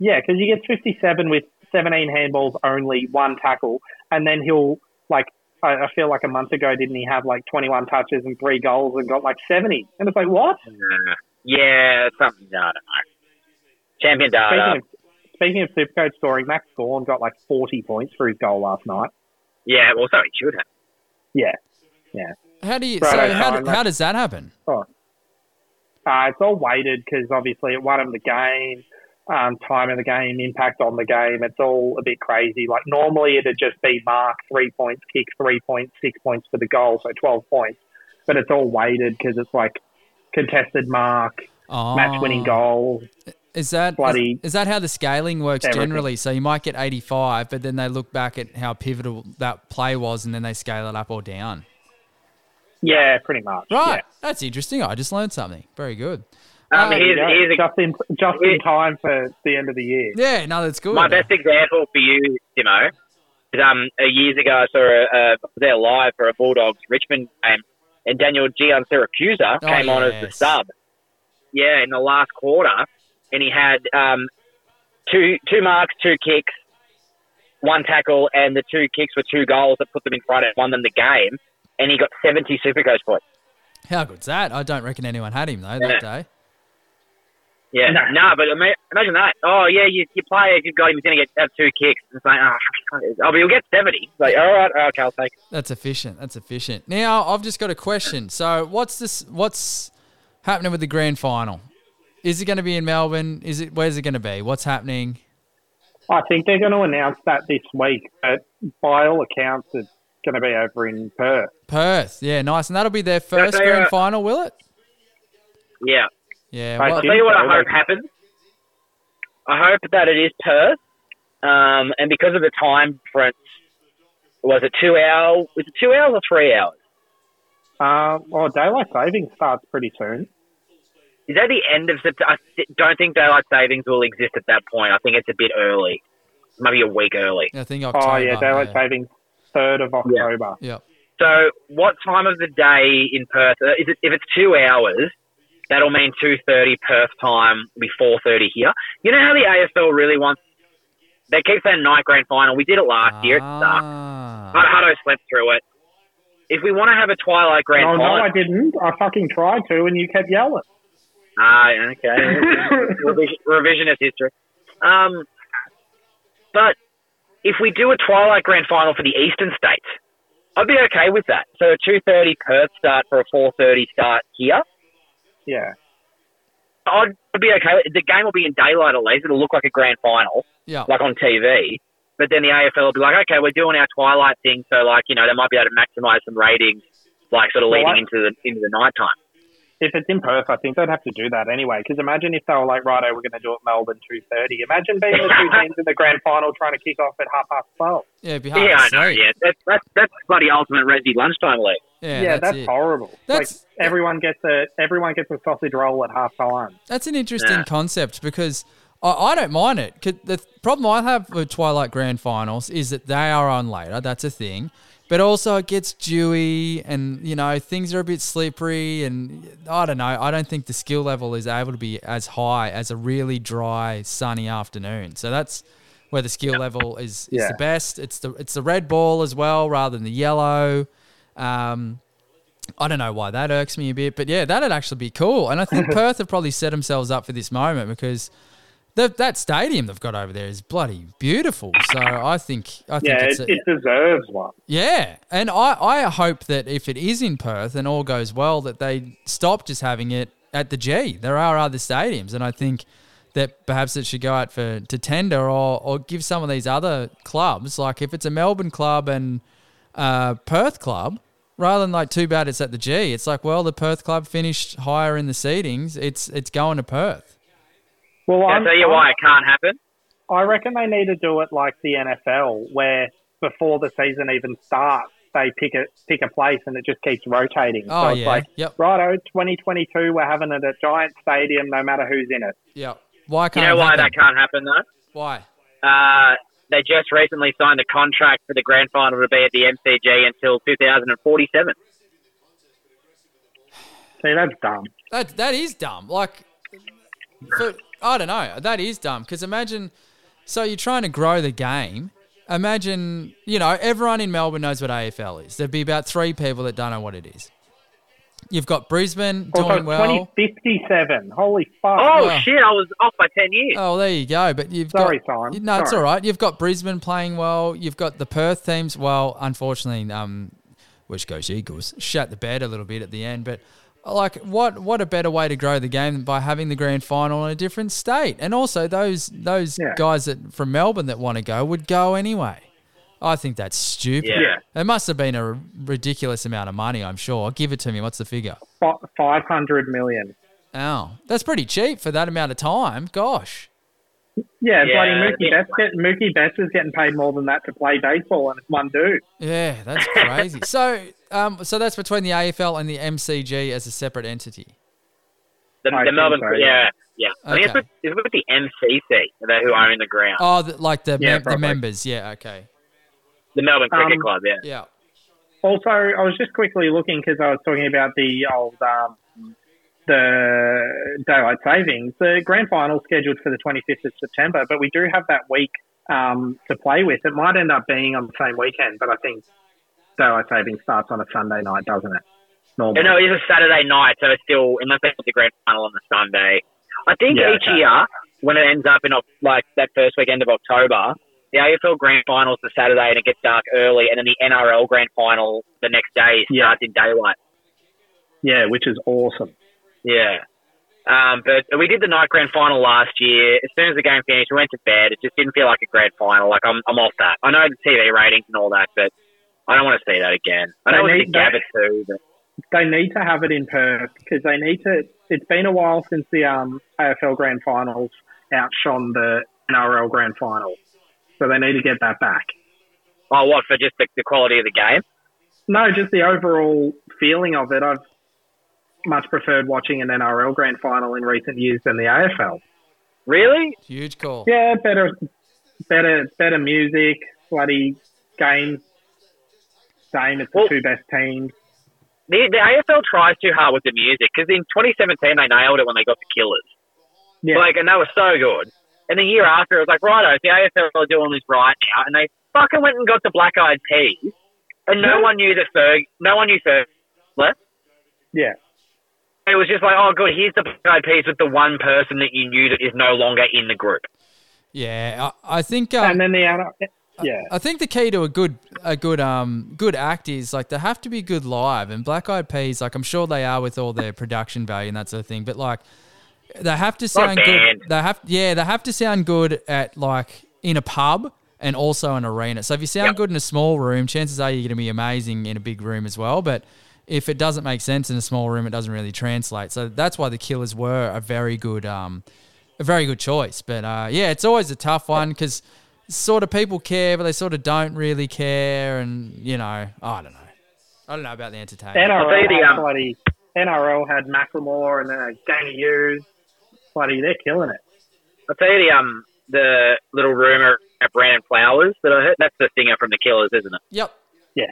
Yeah, because he gets fifty-seven with seventeen handballs, only one tackle, and then he'll like. I, I feel like a month ago, didn't he have like twenty-one touches and three goals and got like seventy? And it's like what? Uh, yeah, something I don't know. Champion data. Speaking of, speaking of Supercoach scoring, Max Gawn got like forty points for his goal last night. Yeah, well, so he should have. Yeah, yeah. How do you? So how, how does that happen? Oh, uh, it's all weighted because obviously it won him the game, um, time of the game, impact on the game. It's all a bit crazy. Like normally it'd just be mark three points, kick three points, six points for the goal, so twelve points. But it's all weighted because it's like contested mark, oh. match-winning goal. Is that bloody is, is that how the scaling works everything. Generally? So you might get eighty-five, but then they look back at how pivotal that play was, and then they scale it up or down. Yeah, pretty much. Right. Yeah. That's interesting. I just learned something. Very good. Um, um, here's, here's a, just in, just in time for the end of the year. Yeah, no, that's good. My best example for you, Timo, is um, years ago I saw a, a, there live for a Bulldogs Richmond game, and Daniel Gian Syracusa oh, came yes. on as the sub. Yeah, in the last quarter, and he had um, two two marks, two kicks, one tackle, and the two kicks were two goals that put them in front and won them the game. And he got seventy Supercoach points. How good's that? I don't reckon anyone had him, though, yeah. that day. Yeah, no, no but ima- imagine that. Oh, yeah, you, your player, you got him, he's going to have two kicks. It's like, oh, oh, but he'll get seventy. It's like, all right, okay, I'll take it. That's efficient, that's efficient. Now, I've just got a question. So, what's this? What's happening with the grand final? Is it going to be in Melbourne? Is it? Where's it going to be? What's happening? I think they're going to announce that this week. But by all accounts, it's going to be over in Perth. Perth, yeah, nice. And that'll be their first grand uh, final, will it? Yeah. Yeah. Well, I'll tell you what I hope happens. I hope that it is Perth. Um, and because of the time difference, was it two hours? Was it two hours or three hours? Uh, well, daylight savings starts pretty soon. Is that the end of September? I don't think daylight savings will exist at that point. I think it's a bit early. Maybe a week early. I think October. Oh, yeah, daylight yeah. savings. third of October. Yeah. Yep. So what time of the day in Perth? Is it, if it's two hours, That'll mean two thirty Perth time, will be four thirty here. You know how the A F L really wants... They keep saying night grand final. We did it last ah. year. It sucked. But Hutto slept through it. If we want to have a twilight grand oh, final... No, I didn't. I fucking tried to and you kept yelling. Ah, uh, okay. Revisionist history. Um, but if we do a twilight grand final for the eastern states, I'd be okay with that. So a two thirty Perth start for a four thirty start here. Yeah. I'd be okay. The game will be in daylight at least. It'll look like a grand final, yeah. like on T V. But then the A F L will be like, okay, we're doing our twilight thing. So, like, you know, they might be able to maximise some ratings, like sort of well, leading I, into the into the night time. If it's in Perth, I think they'd have to do that anyway. Because imagine if they were like, righto, we're going to do it Melbourne two thirty. Imagine being the two teams in the grand final trying to kick off at half past twelve. Yeah, it'd be hard yeah, to say. I know, yeah. That's, that's, that's bloody ultimate Resi lunchtime league. Yeah, yeah, that's, that's horrible. That's, like, everyone gets a everyone gets a sausage roll at half time. That's an interesting yeah. concept because I, I don't mind it. The problem I have with twilight grand finals is that they are on later. That's a thing. But also it gets dewy and, you know, things are a bit slippery and I don't know. I don't think the skill level is able to be as high as a really dry, sunny afternoon. So that's where the skill level is, yeah. is the best. It's the it's the red ball as well rather than the yellow. Um, I don't know why that irks me a bit. But, yeah, that would actually be cool. And I think Perth have probably set themselves up for this moment because – The, that stadium they've got over there is bloody beautiful. So I think I think yeah, it's a, it deserves one. Yeah, and I, I hope that if it is in Perth and all goes well, that they stop just having it at the G. There are other stadiums, and I think that perhaps it should go out for to tender or or give some of these other clubs. Like if it's a Melbourne club and uh, Perth club, rather than like too bad it's at the G. It's like well the Perth club finished higher in the seedings. It's it's going to Perth. Well, I'll tell you why it can't happen. I reckon they need to do it like the N F L, where before the season even starts, they pick a pick a place and it just keeps rotating. Oh, so it's yeah. like, yep. righto, twenty twenty-two, we're having it at Giant Stadium, no matter who's in it. Yeah. Why can't? You know why that can't happen though? Why? Uh, they just recently signed a contract for the grand final to be at the M C G until two thousand forty-seven. See, that's dumb. That that is dumb. Like. For, I don't know. That is dumb because imagine so you're trying to grow the game. Imagine, you know, everyone in Melbourne knows what A F L is. There'd be about three people that don't know what it is. You've got Brisbane doing also, well. twenty fifty-seven. Holy fuck. Oh, yeah. Shit. I was off by ten years. Oh, there you go. But you've Sorry, got, Simon. No, Sorry. It's all right. You've got Brisbane playing well. You've got the Perth teams. Well, unfortunately, um, which goes Eagles, shat the bed a little bit at the end. But... Like, what what a better way to grow the game than by having the grand final in a different state? And also, those those yeah. guys that from Melbourne that want to go would go anyway. I think that's stupid. Yeah. It must have been a ridiculous amount of money, I'm sure. Give it to me. What's the figure? five hundred million dollars. Oh, that's pretty cheap for that amount of time. Gosh. Yeah, yeah. bloody Mookie Betts, getting, Mookie Betts is getting paid more than that to play baseball, and it's one dude. Yeah, that's crazy. so... Um, so that's between the A F L and the M C G as a separate entity. The, the Melbourne, so, yeah, yeah. yeah. Okay. I think it's with, it's with the M C C, they're who own the ground. Oh, the, like the yeah, me- the members, yeah, okay. The Melbourne Cricket um, Club, yeah. Yeah. Also, I was just quickly looking because I was talking about the old um, the daylight savings. The grand final scheduled for the twenty-fifth of September, but we do have that week um, to play with. It might end up being on the same weekend, but I think. Daylight saving starts on a Sunday night, doesn't it? Normally. No, it is a Saturday night, so it's still, unless they put the grand final on the Sunday. I think yeah, each okay. year, when it ends up in, like, that first weekend of October, the A F L grand final is the Saturday and it gets dark early, and then the N R L grand final the next day starts yeah. in daylight. Yeah, which is awesome. Yeah. Um, but we did the night grand final last year. As soon as the game finished, we went to bed. It just didn't feel like a grand final. Like, I'm, I'm off that. I know the T V ratings and all that, but... I don't want to see that again. I don't want to gab it too. But. They need to have it in Perth because they need to. It's been a while since the um, A F L Grand Finals outshone the N R L Grand Final, so they need to get that back. Oh, what for? Just the, the quality of the game? No, just the overall feeling of it. I've much preferred watching an N R L Grand Final in recent years than the A F L. Really? Huge call. Yeah, better, better, better music, bloody games. Same, it's the well, two best teams. The, the A F L tries too hard with the music, because in twenty seventeen they nailed it when they got the Killers. Yeah. Like, and they were so good. And the year after, it was like, righto, the A F L are doing this right now. And they fucking went and got the Black Eyed Peas. And no one knew that Ferg, no one knew Ferg left. Yeah. It was just like, oh, good, here's the Black Eyed Peas with the one person that you knew that is no longer in the group. Yeah, I, I think... Um, and then the... Uh, yeah. I, I think the key to a good a good um good act is, like, they have to be good live. And Black Eyed Peas, like, I'm sure they are with all their production value and that sort of thing. But, like... They have to sound good. They have, yeah, they have to sound good at, like, in a pub and also an arena. So if you sound yep. good in a small room, chances are you're going to be amazing in a big room as well. But if it doesn't make sense in a small room, it doesn't really translate. So that's why the Killers were a very good, um, a very good choice. But uh, yeah, it's always a tough one because sort of people care, but they sort of don't really care. And you know, I don't know, I don't know about the entertainment. N R L, N R L had Macklemore and then Danny Hughes. Bloody, they're killing it. I'll tell you the, um, the little rumour at Brandon Flowers that I heard. That's the singer from the Killers, isn't it? Yep. Yeah.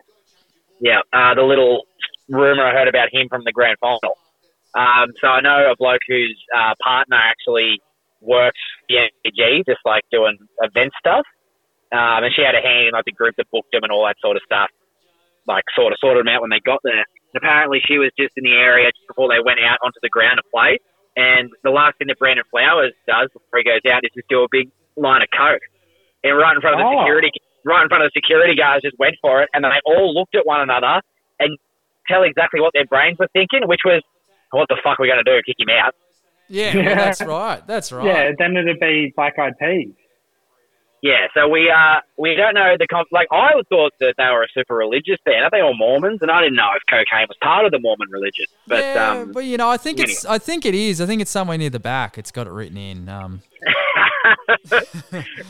Yeah, uh, the little rumour I heard about him from the grand final. Um, so I know a bloke whose uh, partner actually works for N G, just like doing event stuff. Um, and she had a hand in like the group that booked him and all that sort of stuff. Like sort of sorted them out when they got there. And apparently she was just in the area just before they went out onto the ground to play. And the last thing that Brandon Flowers does before he goes out is just do a big line of coke, and right in front of the oh. security, right in front of the security guys just went for it, and they all looked at one another and tell exactly what their brains were thinking, which was, "What the fuck are we going to do? Kick him out?" Yeah, well, that's right. That's right. Yeah, then it'd be Black Eyed Peas. Yeah, so we uh we don't know the comp- like I thought that they were a super religious band. Are they all Mormons? And I didn't know if cocaine was part of the Mormon religion. But yeah, um, but you know, I think anyway. it's I think it is. I think it's somewhere near the back. It's got it written in. Um.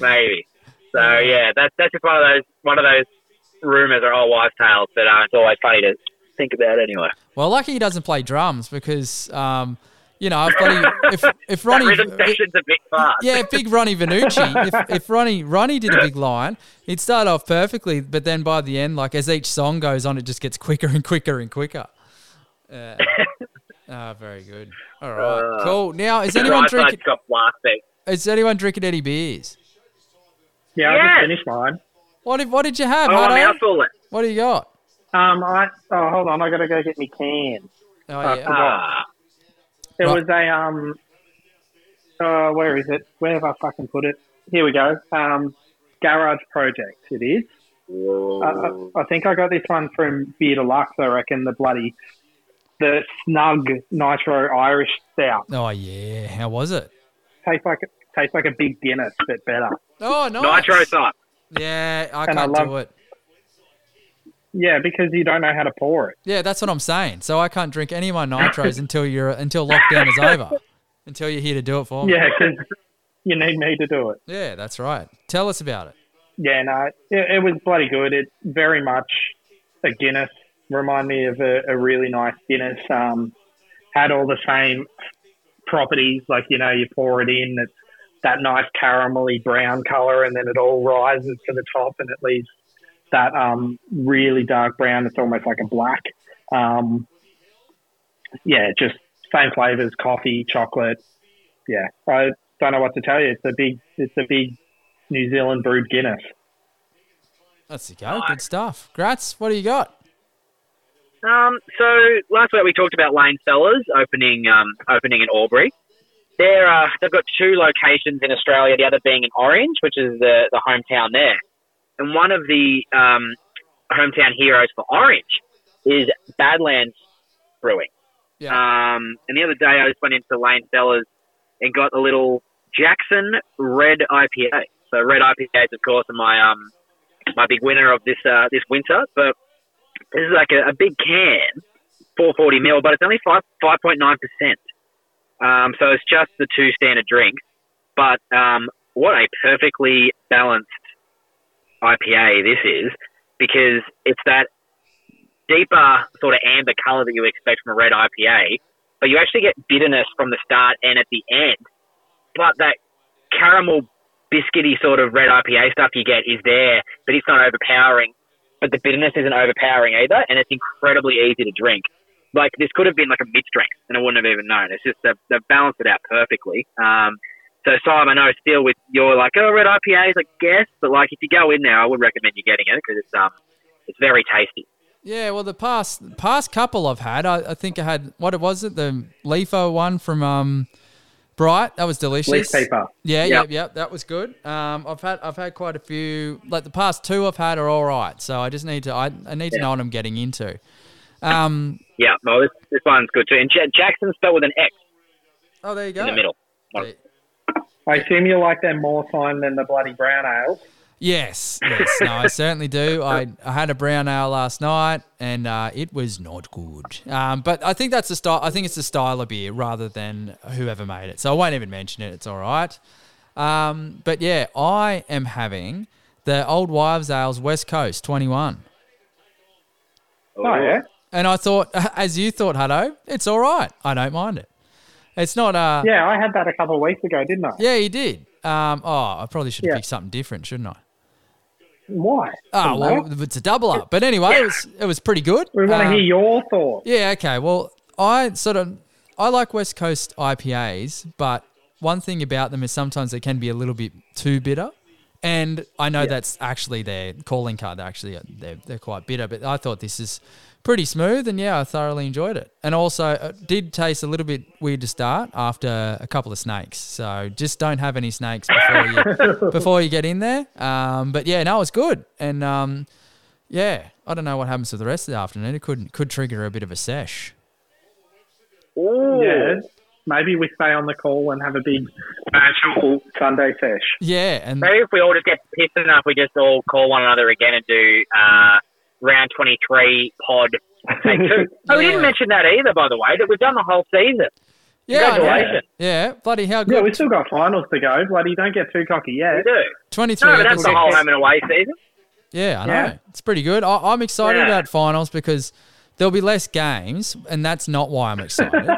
Maybe. So yeah, that's that's just one of those one of those rumors or old wives' tales that uh, it's always funny to think about anyway. Well, lucky he doesn't play drums because. Um, You know, if Ronnie, if, if Ronnie, if, a bit fast. yeah, big Ronnie Vanucci. If, if Ronnie, Ronnie did a big line, he'd start off perfectly, but then by the end, like as each song goes on, it just gets quicker and quicker and quicker. Ah, uh, uh, very good. All right, uh, cool. Now, is anyone drinking? Is anyone drinking any beers? Yeah, I yes. just finished mine. What did What did you have? Oh, mouthful it. What do you got? Um, I oh hold on, I gotta go get me can. Oh uh, yeah. Uh, It right. was a, um, uh, where is it? Where have I fucking put it? Here we go. Um, Garage Project, it is. I, I, I think I got this one from Beer Deluxe, I reckon, the bloody, the Snug Nitro Irish Stout. Oh, yeah. How was it? Tastes like, tastes like a big Guinness, but better. Oh, nice. Nitro type. Yeah, I and can't I love, do it. Yeah, because you don't know how to pour it. Yeah, that's what I'm saying. So I can't drink any of my nitros until you're until lockdown is over, until you're here to do it for me. Yeah, because you need me to do it. Yeah, that's right. Tell us about it. Yeah, no, it, it was bloody good. It's very much a Guinness. Remind me of a, a really nice Guinness. Um, had all the same properties, like, you know, you pour it in, it's that nice caramelly brown colour, and then it all rises to the top and it leaves... That um, really dark brown, it's almost like a black. Um, yeah, just same flavors, coffee, chocolate. Yeah, I don't know what to tell you. It's a big, it's a big New Zealand brewed Guinness. That's the go. Good stuff. Gratz, what do you got? Um, so last week we talked about Lane Fellas opening, um, opening in Albury. They're uh, they've got two locations in Australia. The other being in Orange, which is the the hometown there. And one of the um, hometown heroes for Orange is Badlands Brewing. Yeah. Um, and the other day I just went into Lane Fellas and got a little Jackson Red I P A. So Red I P As, of course, are my um, my big winner of this uh, this winter. But this is like a, a big can, four forty mil, but it's only five point nine percent. Um, so it's just the two standard drinks. But um, what a perfectly balanced I P A this is, because it's that deeper sort of amber colour that you expect from a red I P A, but you actually get bitterness from the start and at the end, but that caramel biscuity sort of red I P A stuff you get is there, but it's not overpowering. but the bitterness isn't overpowering either, and it's incredibly easy to drink. Like, this could have been like a mixed drink, and I wouldn't have even known. It's just they've, they've balanced it out perfectly. Um, so, Simon, I know still with your, like, oh, red I P As, I guess, but, like, if you go in now, I would recommend you getting it because it's um, it's very tasty. Yeah, well, the past past couple I've had, I, I think I had, what was it, the Leafo one from um, Bright? That was delicious. Leaf paper. Yeah, yep. yep, yep, that was good. Um, I've had I've had quite a few, like the past two I've had are all right, so I just need to, I, I need yeah. to know what I'm getting into. Um, yeah, well, this, this one's good too. And J- Jackson's spelled with an X. Oh, there you go. In the middle. There. I assume you like them more, Simon, than the bloody brown ale. Yes, yes, no, I certainly do. I, I had a brown ale last night, and uh, it was not good. Um, but I think that's the style. I think it's the style of beer rather than whoever made it. So I won't even mention it. It's all right. Um, but yeah, I am having the Old Wives' Ales West Coast twenty-one. Oh yeah. And I thought, as you thought, Hutto, it's all right. I don't mind it. It's not. Uh, yeah, I had that a couple of weeks ago, didn't I? Yeah, you did. Um, oh, I probably should have yeah. picked something different, shouldn't I? Why? Oh, well, it's a double up. But anyway, yeah. it was it was pretty good. We want to um, hear your thoughts. Yeah, okay. Well, I sort of I like West Coast I P As, but one thing about them is sometimes they can be a little bit too bitter, and I know yeah. that's actually their calling card. They're actually they're they're quite bitter, but I thought this is pretty smooth, and yeah, I thoroughly enjoyed it. And also, it did taste a little bit weird to start after a couple of snakes. So just don't have any snakes before you before you get in there. Um, but yeah, no, it's good. And um, yeah, I don't know what happens for the rest of the afternoon. It could could trigger a bit of a sesh. Ooh. Yeah, maybe we stay on the call and have a big special Sunday sesh. Yeah, and maybe if we all just get pissed enough, we just all call one another again and do. Uh, Round twenty-three pod take two. Oh, yeah. We didn't mention that either, by the way, that we've done the whole season. Yeah, congratulations. Yeah, bloody how good. Yeah, we've still got finals to go. Bloody, don't get too cocky yet. We do. twenty-three. No, but that's the whole home and away season. Yeah, I know. Yeah. It's pretty good. I, I'm excited yeah. about finals because there'll be less games, and that's not why I'm excited.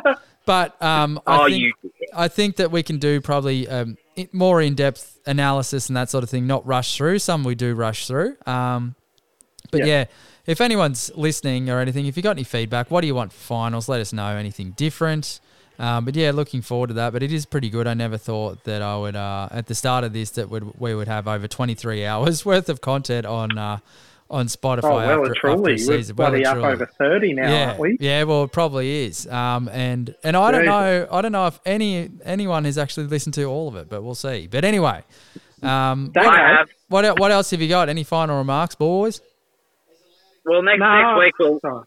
But um, I, oh, think, you. I think that we can do probably um, more in-depth analysis and that sort of thing, not rush through. Some we do rush through. Um But yeah. yeah, if anyone's listening or anything, if you got any feedback, what do you want for finals? Let us know. Anything different? Um, but yeah, looking forward to that. But it is pretty good. I never thought that I would uh, at the start of this that would we would have over twenty-three hours worth of content on uh, on Spotify. Oh, well, after, truly, after we're bloody well, up truly. Over thirty now, yeah. aren't we? Yeah, well, it probably is. Um, and and I don't know, I don't know if any anyone has actually listened to all of it, but we'll see. But anyway, um, what, what what else have you got? Any final remarks, boys? Well, next no, next week we'll. Sorry.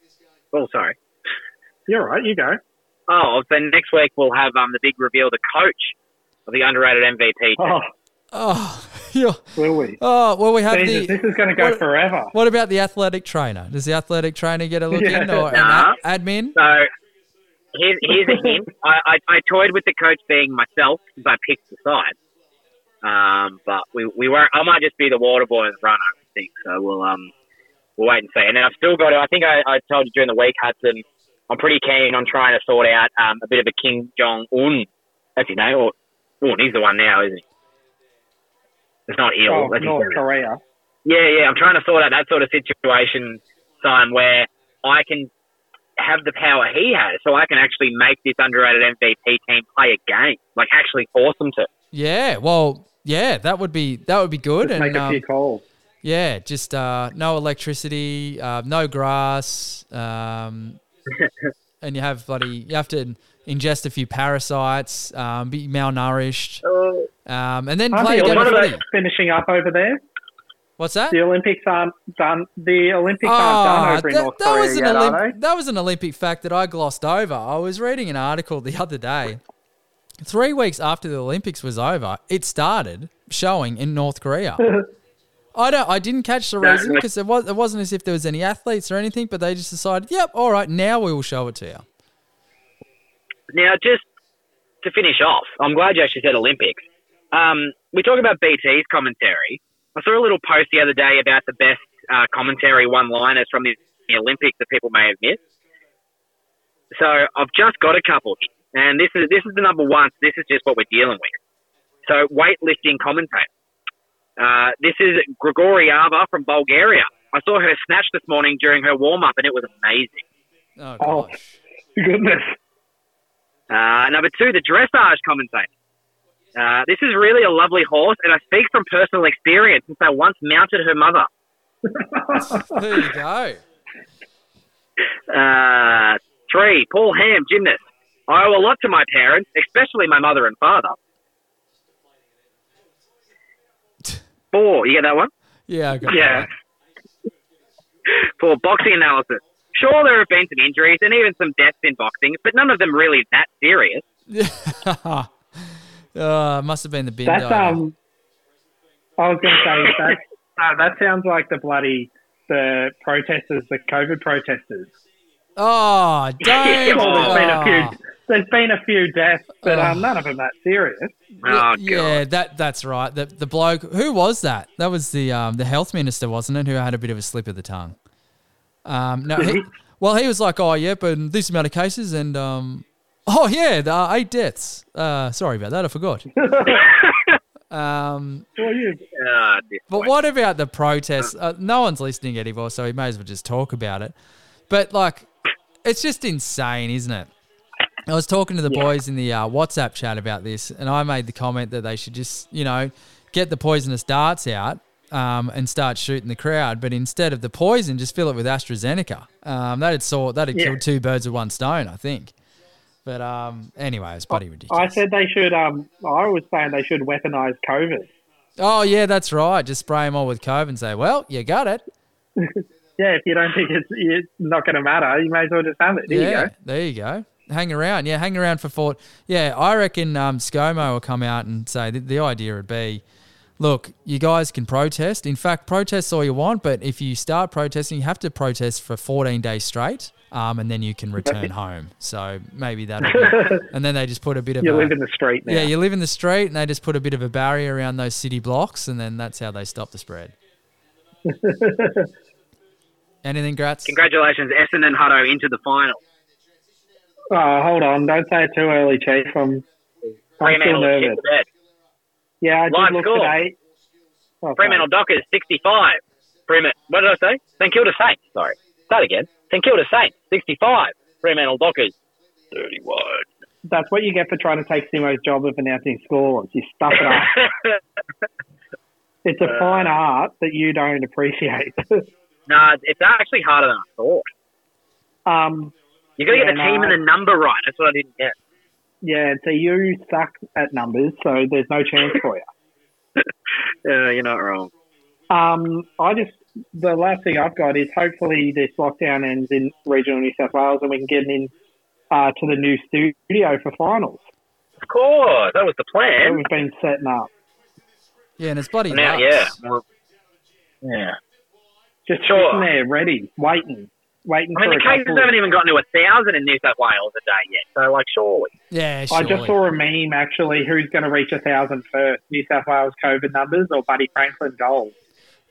Oh, sorry. You're right. You go. Oh, then next week we'll have um the big reveal, the coach of the underrated M V P. Oh, oh you're, will we? Oh, well, we have Jesus, the. This is going to go what, forever. What about the athletic trainer? Does the athletic trainer get a look yeah. in or nah. an admin? So here's here's a hint. I, I I toyed with the coach being myself because I picked the side. Um, but we we were I might just be the water boy and runner. I think so. We'll um. We'll wait and see. And then I've still got to, I think I, I told you during the week, Hudson, I'm pretty keen on trying to sort out um, a bit of a Kim Jong-un. That's his name. Or, oh, he's the one now, isn't he? It's not ill. Oh, North Korea. Yeah, yeah. I'm trying to sort out that sort of situation, Simon, where I can have the power he has so I can actually make this underrated M V P team play a game, like actually force them to. Yeah, well, yeah, that would be, that would be good. Just and, make a um, few calls. Yeah, just uh, no electricity, uh, no grass, um, and you have bloody. You have to ingest a few parasites, um, be malnourished, um, and then play. What are they finishing up over there? What's that? The Olympics aren't done. The Olympics oh, aren't done over that, in North that Korea was an yet, Olymp- are they? That was an Olympic fact that I glossed over. I was reading an article the other day. Three weeks after the Olympics was over, it started showing in North Korea. I don't. I didn't catch the reason because it was. It wasn't as if there was any athletes or anything, but they just decided, "Yep, all right, now we will show it to you." Now, just to finish off, I'm glad you actually said Olympics. Um, we talk about B T's commentary. I saw a little post the other day about the best uh, commentary one-liners from the Olympics that people may have missed. So I've just got a couple, and this is this is the number one. This is just what we're dealing with. So weightlifting commentator. Uh, this is Grigorieva from Bulgaria. I saw her snatch this morning during her warm-up, and it was amazing. Oh, gosh. Oh, goodness. Uh, number two, the dressage commentator. Uh, this is really a lovely horse, and I speak from personal experience since I once mounted her mother. There you go. Uh, three, Paul Ham, gymnast. I owe a lot to my parents, especially my mother and father. Four, you get that one? Yeah, I got yeah. that. Four, boxing analysis. Sure, there have been some injuries and even some deaths in boxing, but none of them really that serious. Yeah. Uh, must have been the bin that's, diver. Um, I was going to say, that, uh, that sounds like the bloody, the protesters, the COVID protesters. Oh, don't. Well, there's, oh. Been a few, there's been a few deaths, but oh. um, none of them that serious. Yeah, oh, yeah that that's right. The, the bloke, who was that? That was the um, the health minister, wasn't it, who had a bit of a slip of the tongue. Um, no, he, Well, he was like, oh, yeah, but this amount of cases and... Um, Oh, yeah, there are eight deaths. Uh, sorry about that, I forgot. um, but what about the protests? Uh, no one's listening anymore, so we may as well just talk about it. But, like, it's just insane, isn't it? I was talking to the yeah. boys in the uh, WhatsApp chat about this, and I made the comment that they should just, you know, get the poisonous darts out um, and start shooting the crowd, but instead of the poison, just fill it with AstraZeneca. Um, that'd saw, that'd yeah. killed two birds with one stone, I think. But um, anyway, it's bloody ridiculous. I said they should. Um, I was saying they should weaponize COVID. Oh yeah, that's right. Just spray them all with COVID and say, "Well, you got it." yeah, if you don't think it's, it's not going to matter, you may as well just have it. There yeah, you go. There you go. Hang around. Yeah, hang around for Fort. Yeah, I reckon um, ScoMo will come out and say that the idea would be, look, you guys can protest. In fact, protest all you want, but if you start protesting, you have to protest for fourteen days straight. Um, and then you can return home. So maybe that'll be... And then they just put a bit of... You a, live in the street now. Yeah, you live in the street and they just put a bit of a barrier around those city blocks and then that's how they stop the spread. Anything, Gratz? Congratulations, Essendon and Hutto into the final. Oh, hold on. Don't say it too early, Chief. I'm, I'm still nervous. Yeah, I did look score. Today. Oh, Fremantle Dockers, sixty-five. Fremantle... What did I say? St Kilda Saints. Sorry. Start again. St Kilda Saints, sixty-five. Fremantle Dockers, thirty-one. That's what you get for trying to take Simo's job of announcing scores. You stuff it up. It's a uh, fine art that you don't appreciate. no, nah, it's actually harder than I thought. Um, You've got to yeah, get the team no, and the number right. That's what I didn't get. Yeah, so you suck at numbers, so there's no chance for you. Yeah, you're not wrong. Um, I just... The last thing I've got is hopefully this lockdown ends in regional New South Wales and we can get in uh, to the new studio for finals. Of course, that was the plan. That we've been setting up. Yeah, and it's bloody now, yeah, yeah. Just sure. sitting there, ready, waiting, waiting. I mean, for the cases haven't even gotten to a thousand in New South Wales a day yet, so like surely. Yeah, surely. I just saw a meme actually. Who's going to reach a thousand first? New South Wales COVID numbers or Buddy Franklin goals?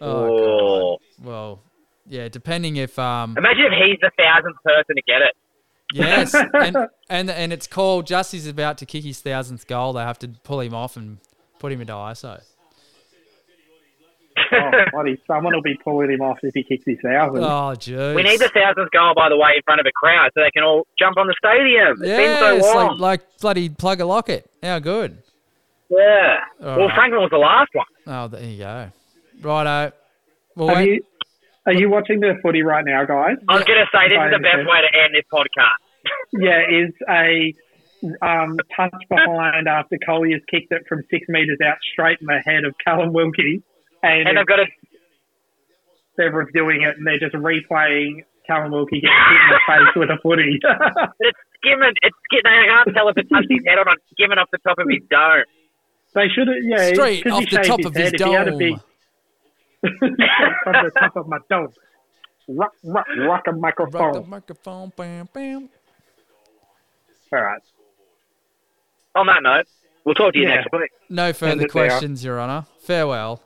Oh, God. Well, yeah, depending if... um. Imagine if he's the thousandth person to get it. Yes, and, and and it's called just he's about to kick his thousandth goal. They have to pull him off and put him into I S O. Oh, bloody, someone will be pulling him off if he kicks his thousandth. Oh, jeez. We need the thousandth goal, by the way, in front of a crowd so they can all jump on the stadium. It's yes, been so long. Like, like bloody plug a locket. How good. Yeah. All well, right. Franklin was the last one. Oh, there you go. Righto. Well, are, you, are you watching the footy right now, guys? I was going to say, this is the best way to end this podcast. Yeah, is a um, touch behind after Collier's kicked it from six metres out straight in the head of Callum Wilkie. And, and they've got a... They're reviewing it and they're just replaying Callum Wilkie getting hit in the face with a footy. But it's skimming. It's skimming. I can't tell if it touched his head or not. It's skimming off the top of his dome. They should have, yeah. Straight off the top of his dome. From the top of my dome. Rock, rock, rock a microphone. Rock the microphone, bam, bam. All right. On that note, we'll talk to you yeah. next week. No further questions, Your Honour. Farewell.